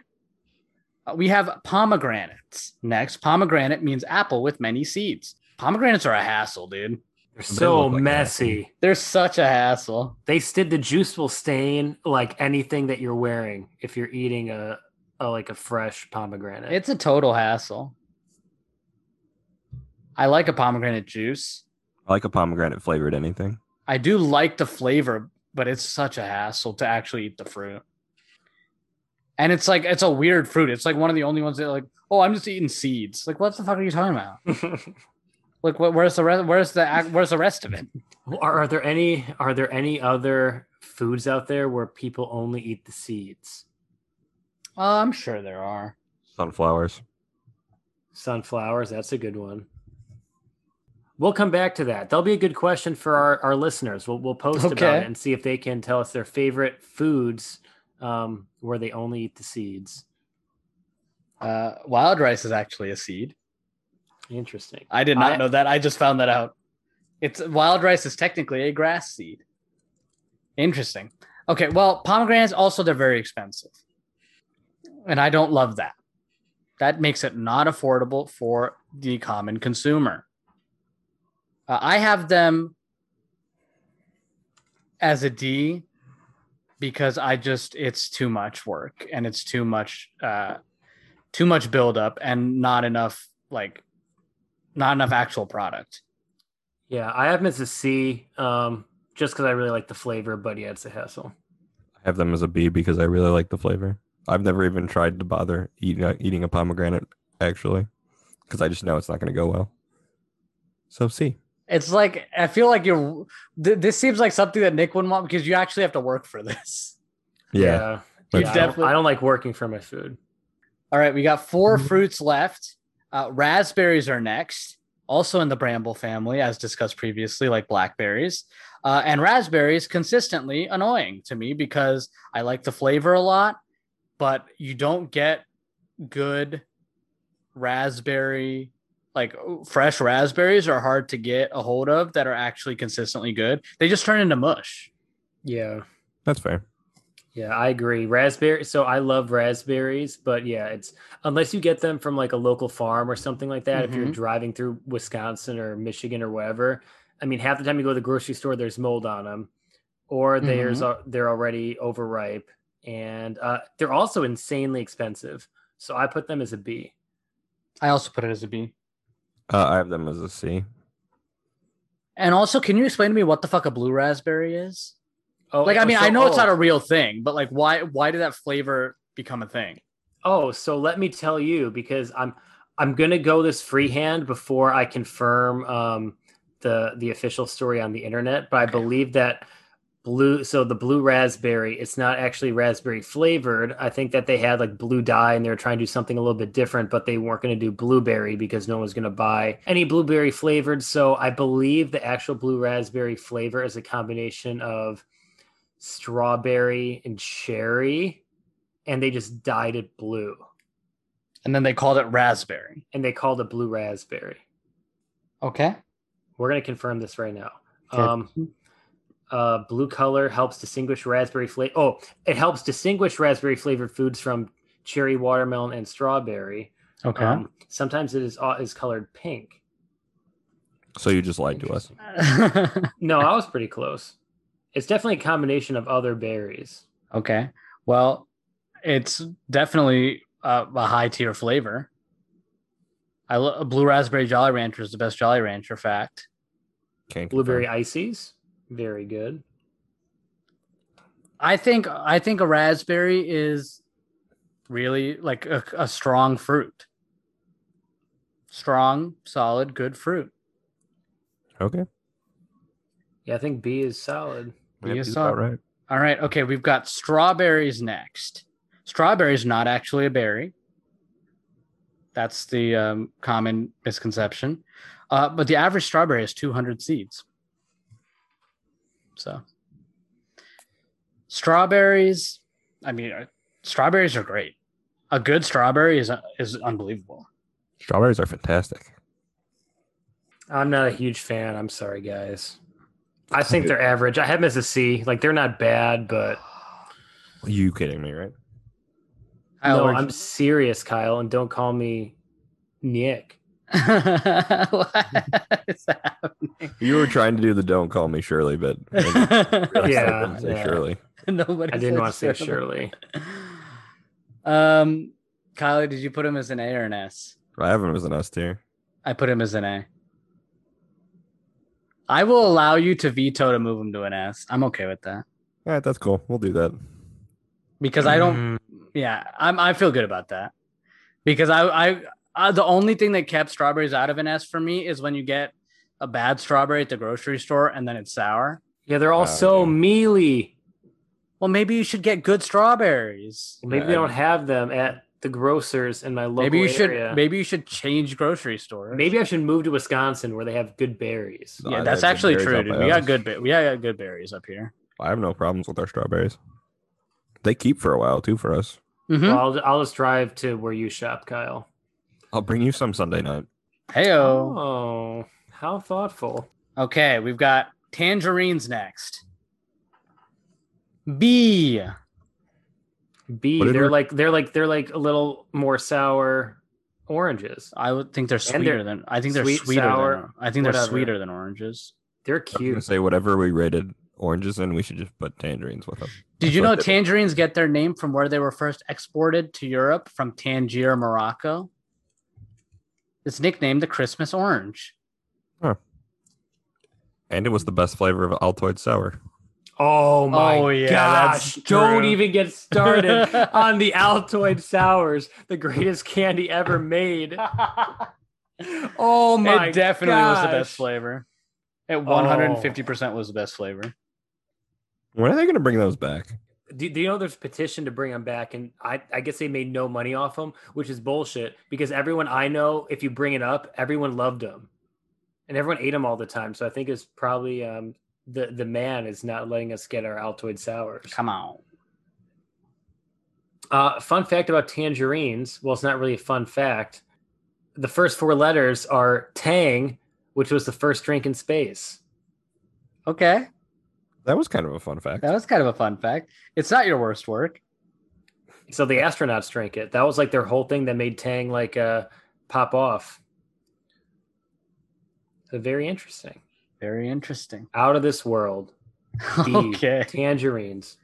Uh, we have pomegranates next. Pomegranate means apple with many seeds. Pomegranates are a hassle, dude. They're so they like messy. That. They're such a hassle. They said the juice will stain like anything that you're wearing if you're eating a, a like a fresh pomegranate. It's a total hassle. I like a pomegranate juice. I like a pomegranate flavored anything. I do like the flavor, but it's such a hassle to actually eat the fruit. And it's like it's a weird fruit. It's like one of the only ones that like, oh, I'm just eating seeds. Like, what the fuck are you talking about? Like, where's the rest? Where's the where's the rest of it? Are, are there any are there any other foods out there where people only eat the seeds? Uh, I'm sure there are. Sunflowers. Sunflowers. That's a good one. We'll come back to that. That'll be a good question for our, our listeners. We'll we'll post okay. about it and see if they can tell us their favorite foods um, where they only eat the seeds. Uh, wild rice is actually a seed. Interesting. I did not I, know that. I just found that out. It's wild rice is technically a grass seed. Interesting. Okay. Well, pomegranates also, they're very expensive. And I don't love that. That makes it not affordable for the common consumer. Uh, I have them as a D because I just, it's too much work and it's too much, uh, too much buildup and not enough, like, Not enough actual product. Yeah, I have them as a C, um, just because I really like the flavor, but yeah, it's a hassle. I have them as a B because I really like the flavor. I've never even tried to bother eating uh, eating a pomegranate, actually, because I just know it's not going to go well. So C. It's like, I feel like you're, th- this seems like something that Nick wouldn't want because you actually have to work for this. Yeah. yeah. You I, definitely... don't, I don't like working for my food. All right, we got four fruits left. Uh, raspberries are next, also in the bramble family, as discussed previously, like blackberries. Uh, and raspberries consistently annoying to me because I like the flavor a lot, but you don't get good raspberry, like fresh raspberries are hard to get a hold of that are actually consistently good. They just turn into mush. Yeah, that's fair. Yeah, I agree. Raspberry. So I love raspberries, but yeah, it's unless you get them from like a local farm or something like that. Mm-hmm. If you're driving through Wisconsin or Michigan or wherever, I mean, half the time you go to the grocery store, there's mold on them, or there's mm-hmm. uh, they're already overripe, and uh, they're also insanely expensive. So I put them as a B. I also put it as a B. Uh, I have them as a C. And also, can you explain to me what the fuck a blue raspberry is? Oh, like, I mean, so, I know oh. it's not a real thing, but like, why, why did that flavor become a thing? Oh, so let me tell you, because I'm, I'm going to go this freehand before I confirm um, the, the official story on the internet, but I okay. believe that blue, so the blue raspberry, it's not actually raspberry flavored. I think that they had like blue dye and they were trying to do something a little bit different, but they weren't going to do blueberry because no one was going to buy any blueberry flavored. So I believe the actual blue raspberry flavor is a combination of strawberry and cherry, and they just dyed it blue, and then they called it raspberry, and they called it blue raspberry. Okay, we're going to confirm this right now. Okay. um uh blue color helps distinguish raspberry flavor oh it helps distinguish raspberry flavored foods from cherry, watermelon, and strawberry. Okay. Um, sometimes it is uh, is colored pink. So you just lied to us. No, I was pretty close. It's definitely a combination of other berries. Okay. Well, it's definitely uh, a high tier flavor. I lo- Blue Raspberry Jolly Rancher is the best Jolly Rancher fact. Can't Blueberry confirm. Ices. Very good. I think I think a raspberry is really like a, a strong fruit. Strong, solid, good fruit. Okay. Yeah, I think B is solid. B is solid. Right. All right. Okay, we've got strawberries next. Strawberries not actually a berry. That's the um, common misconception. Uh, but the average strawberry is two hundred seeds. So strawberries, I mean, uh, strawberries are great. A good strawberry is uh, is unbelievable. Strawberries are fantastic. I'm not a huge fan. I'm sorry, guys. I think they're average. I have them as a C. Like, they're not bad, but... Are you kidding me, right? Kyle, no, I'm serious, Kyle, and don't call me Nick. What is happening? You were trying to do the don't call me Shirley, but... yeah. I didn't say yeah. Shirley. Nobody I didn't want to say Shirley. Um, Kyle, did you put him as an A or an S? I have him as an S tier. I put him as an A. I will allow you to veto to move him to an S. I'm okay with that. All right, that's cool. We'll do that. Because I don't, yeah, I'm, I feel good about that. Because I, I, I, the only thing that kept strawberries out of an S for me is when you get a bad strawberry at the grocery store and then it's sour. Yeah, they're all oh, so yeah. mealy. Well, maybe you should get good strawberries. Well, maybe yeah. they don't have them at the grocers in my local maybe you area. Should, maybe you should change grocery stores. Maybe I should move to Wisconsin where they have good berries. Yeah, that's actually true, dude. We got good we got good berries up here. I have no problems with our strawberries. They keep for a while, too, for us. Mm-hmm. Well, I'll, I'll just drive to where you shop, Kyle. I'll bring you some Sunday night. Hey-o. Oh, how thoughtful. Okay, we've got tangerines next. B. B, they're like they're like they're like a little more sour oranges. I would think they're sweeter they're than I think they're sweet, sweeter sour, than I think whatever. They're sweeter than oranges. They're cute. I was gonna say whatever we rated oranges in, we should just put tangerines with them. Did That's you know tangerines get their name from where they were first exported to Europe from Tangier, Morocco? It's nicknamed the Christmas orange. Huh. And it was the best flavor of Altoid Sour. Oh my oh, yeah, gosh, don't even get started on the Altoid Sours, the greatest candy ever made. Oh my It definitely gosh. was the best flavor. It one hundred fifty percent oh. was the best flavor. When are they going to bring those back? Do, do you know there's a petition to bring them back, and I, I guess they made no money off them, which is bullshit, because everyone I know, if you bring it up, everyone loved them. And everyone ate them all the time, so I think it's probably... Um, The the man is not letting us get our Altoid Sours. Come on. Uh, fun fact about tangerines. Well, it's not really a fun fact. the first four letters are Tang, which was the first drink in space. Okay. That was kind of a fun fact. That was kind of a fun fact. It's not your worst work. So the astronauts drank it. That was like their whole thing that made Tang like uh, pop off. So very interesting. Very interesting. Out of this world. Okay. Tangerines.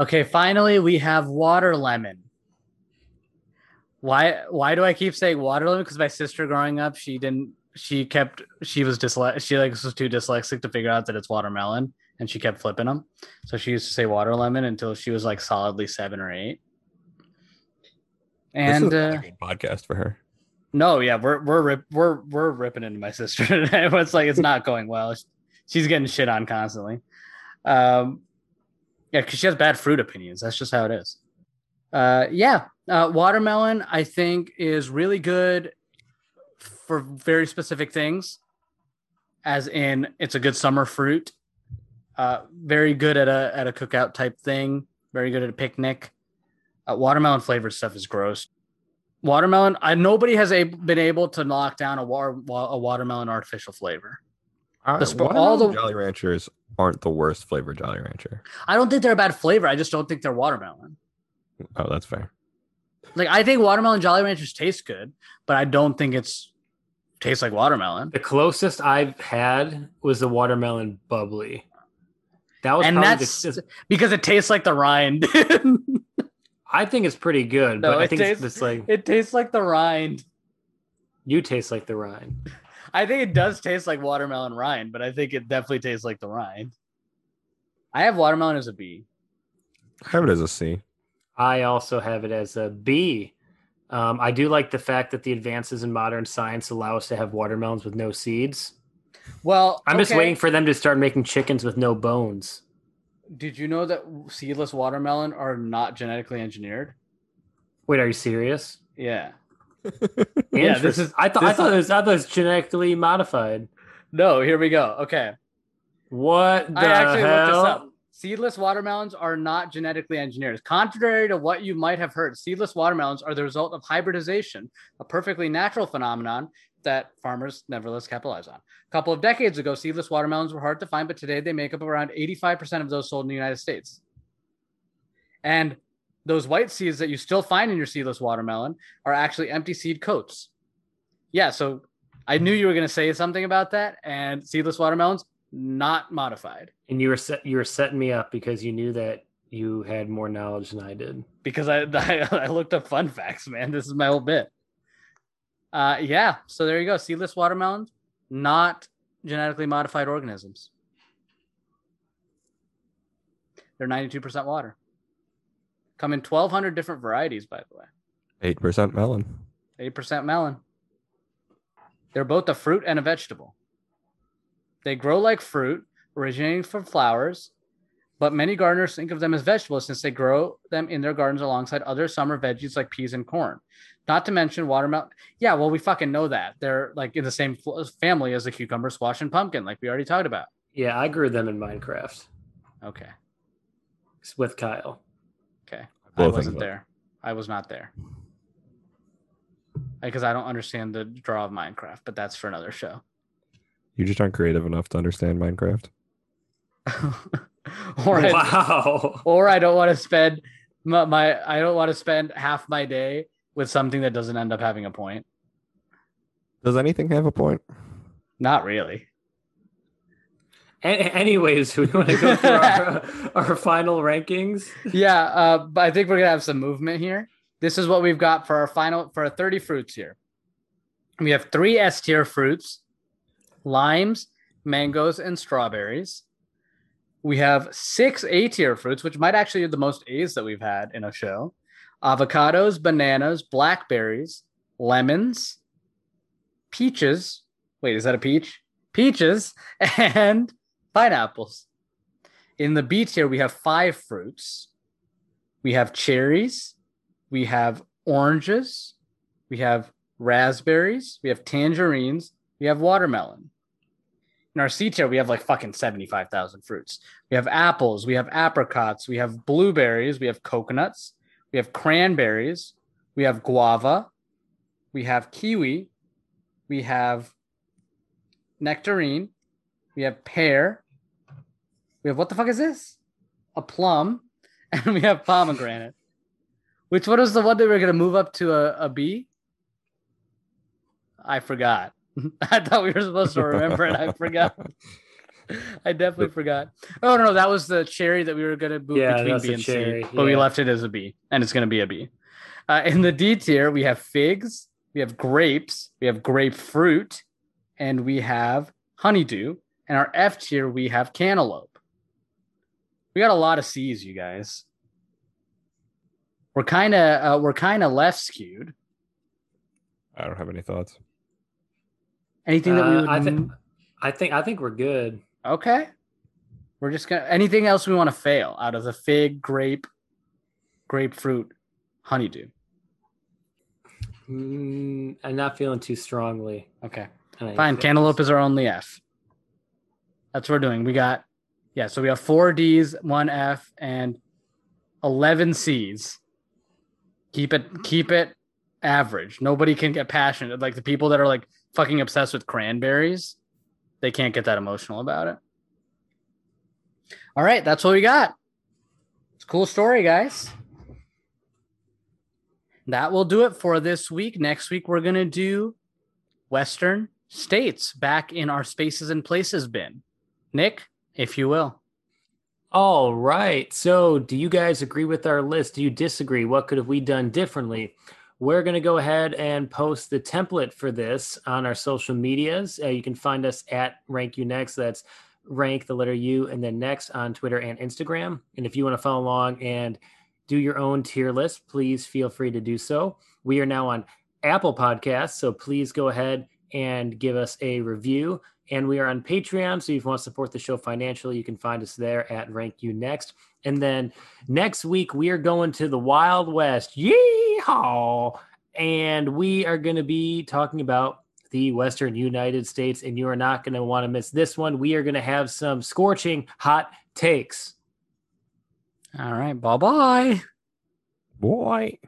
Okay, finally we have water lemon. Why why do I keep saying water lemon? Because my sister growing up, she didn't she kept she was dyslexic she like was too dyslexic to figure out that it's watermelon, and she kept flipping them. So she used to say water lemon until she was like solidly seven or eight. And this is uh, a good podcast for her. No, yeah, we're we're rip, we're we're ripping into my sister today. It's like it's not going well. She's getting shit on constantly. Um, yeah, because she has bad fruit opinions. That's just how it is. Uh, yeah, uh, watermelon I think is really good for very specific things, as in it's a good summer fruit. Uh, very good at a at a cookout type thing. Very good at a picnic. Uh, watermelon flavored stuff is gross. Watermelon, I, nobody has a, been able to knock down a, wa- a watermelon artificial flavor. Uh, the sp- all the Jolly Ranchers aren't the worst flavor Jolly Rancher. I don't think they're a bad flavor. I just don't think they're watermelon. Oh, that's fair. Like, I think watermelon Jolly Ranchers taste good, but I don't think it's tastes like watermelon. The closest I've had was the watermelon bubbly. That was and that's the- because it tastes like the rind. I think it's pretty good, no, but I think tastes, it's like... It tastes like the rind. You taste like the rind. I think it does taste like watermelon rind, but I think it definitely tastes like the rind. I have watermelon as a B. I have it as a C. I also have it as a B. Um, I do like the fact that the advances in modern science allow us to have watermelons with no seeds. Well, I'm okay. just waiting for them to start making chickens with no bones. Did you know that seedless watermelon are not genetically engineered? Wait, are you serious? Yeah. yeah, this is I thought this I thought it was I thought it was genetically modified. No, here we go. Okay. What the I actually hell? looked this up. Seedless watermelons are not genetically engineered. Contrary to what you might have heard, seedless watermelons are the result of hybridization, a perfectly natural phenomenon that farmers nevertheless capitalize on. A couple of decades ago, seedless watermelons were hard to find, but today they make up around eighty-five percent of those sold in the United States. And those white seeds that you still find in your seedless watermelon are actually empty seed coats. Yeah, so I knew you were going to say something about that, and seedless watermelons, not modified. And you were set, you were setting me up because you knew that you had more knowledge than I did. Because I, I, I looked up fun facts, man. This is my whole bit. Uh, yeah, so there you go. Seedless watermelons, not genetically modified organisms. They're ninety-two percent water. Come in twelve hundred different varieties, by the way. eight percent melon. eight percent melon. They're both a fruit and a vegetable. They grow like fruit, originating from flowers, but many gardeners think of them as vegetables since they grow them in their gardens alongside other summer veggies like peas and corn. Not to mention watermelon. Yeah, well, we fucking know that. They're like in the same family as the cucumber, squash, and pumpkin, like we already talked about. Yeah, I grew them in Minecraft. Okay. It's with Kyle. Okay. Both I wasn't there. That. I was not there. Because I don't understand the draw of Minecraft, but that's for another show. You just aren't creative enough to understand Minecraft. or wow. I, or I don't want to spend my, my I don't want to spend half my day with something that doesn't end up having a point. Does anything have a point? Not really. A- anyways, we want to go through our, our final rankings. Yeah, uh, but I think we're gonna have some movement here. This is what we've got for our final for our thirty fruits here. We have three S tier fruits: limes, mangoes, and strawberries. We have six A tier fruits, which might actually be the most A's that we've had in a show. Avocados, bananas, blackberries, lemons, peaches. Wait, is that a peach? Peaches and pineapples. In the B tier, we have five fruits. We have cherries. We have oranges. We have raspberries. We have tangerines. We have watermelon. In our C tier, we have like fucking seventy-five thousand fruits. We have apples. We have apricots. We have blueberries. We have coconuts. We have cranberries, we have guava, we have kiwi, we have nectarine, we have pear, we have, what the fuck is this? A plum, and we have pomegranate. Which one is the one that we're going to move up to a, a B? I forgot. I thought we were supposed to remember it. I forgot. I definitely forgot. Oh, no, no, that was the cherry that we were going to move yeah, between B and cherry. C. But yeah. we left it as a B, and it's going to be a B. Uh, in the D tier, we have figs, we have grapes, we have grapefruit, and we have honeydew. And our F tier, we have cantaloupe. We got a lot of C's, you guys. We're kind of uh, we're kind of left skewed. I don't have any thoughts. Anything that we would... Uh, I, th- I think I think we're good. Okay. We're just going to... Anything else we want to fail out of the fig, grape, grapefruit, honeydew? Mm, I'm not feeling too strongly. Okay. Fine. Cantaloupe is our only F. That's what we're doing. We got... Yeah, so we have four D's, one F, and eleven C's. Keep it, keep it average. Nobody can get passionate. Like the people that are like fucking obsessed with cranberries, they can't get that emotional about it. All right, that's what we got. It's a cool story, guys. That will do it for this week. Next week, we're going to do Western states back in our spaces and places bin. Nick, if you will. All right. So do you guys agree with our list? Do you disagree? What could have we done differently? We're going to go ahead and post the template for this on our social medias. Uh, you can find us at Rank You Next. That's rank, the letter U, and then next on Twitter and Instagram. And if you want to follow along and do your own tier list, please feel free to do so. We are now on Apple Podcasts, so please go ahead and give us a review. And we are on Patreon, so if you want to support the show financially, you can find us there at Rank You Next. And then next week, we are going to the Wild West. Yeehaw! And we are going to be talking about the Western United States, and you are not going to want to miss this one. We are going to have some scorching hot takes. All right, bye-bye. Boy.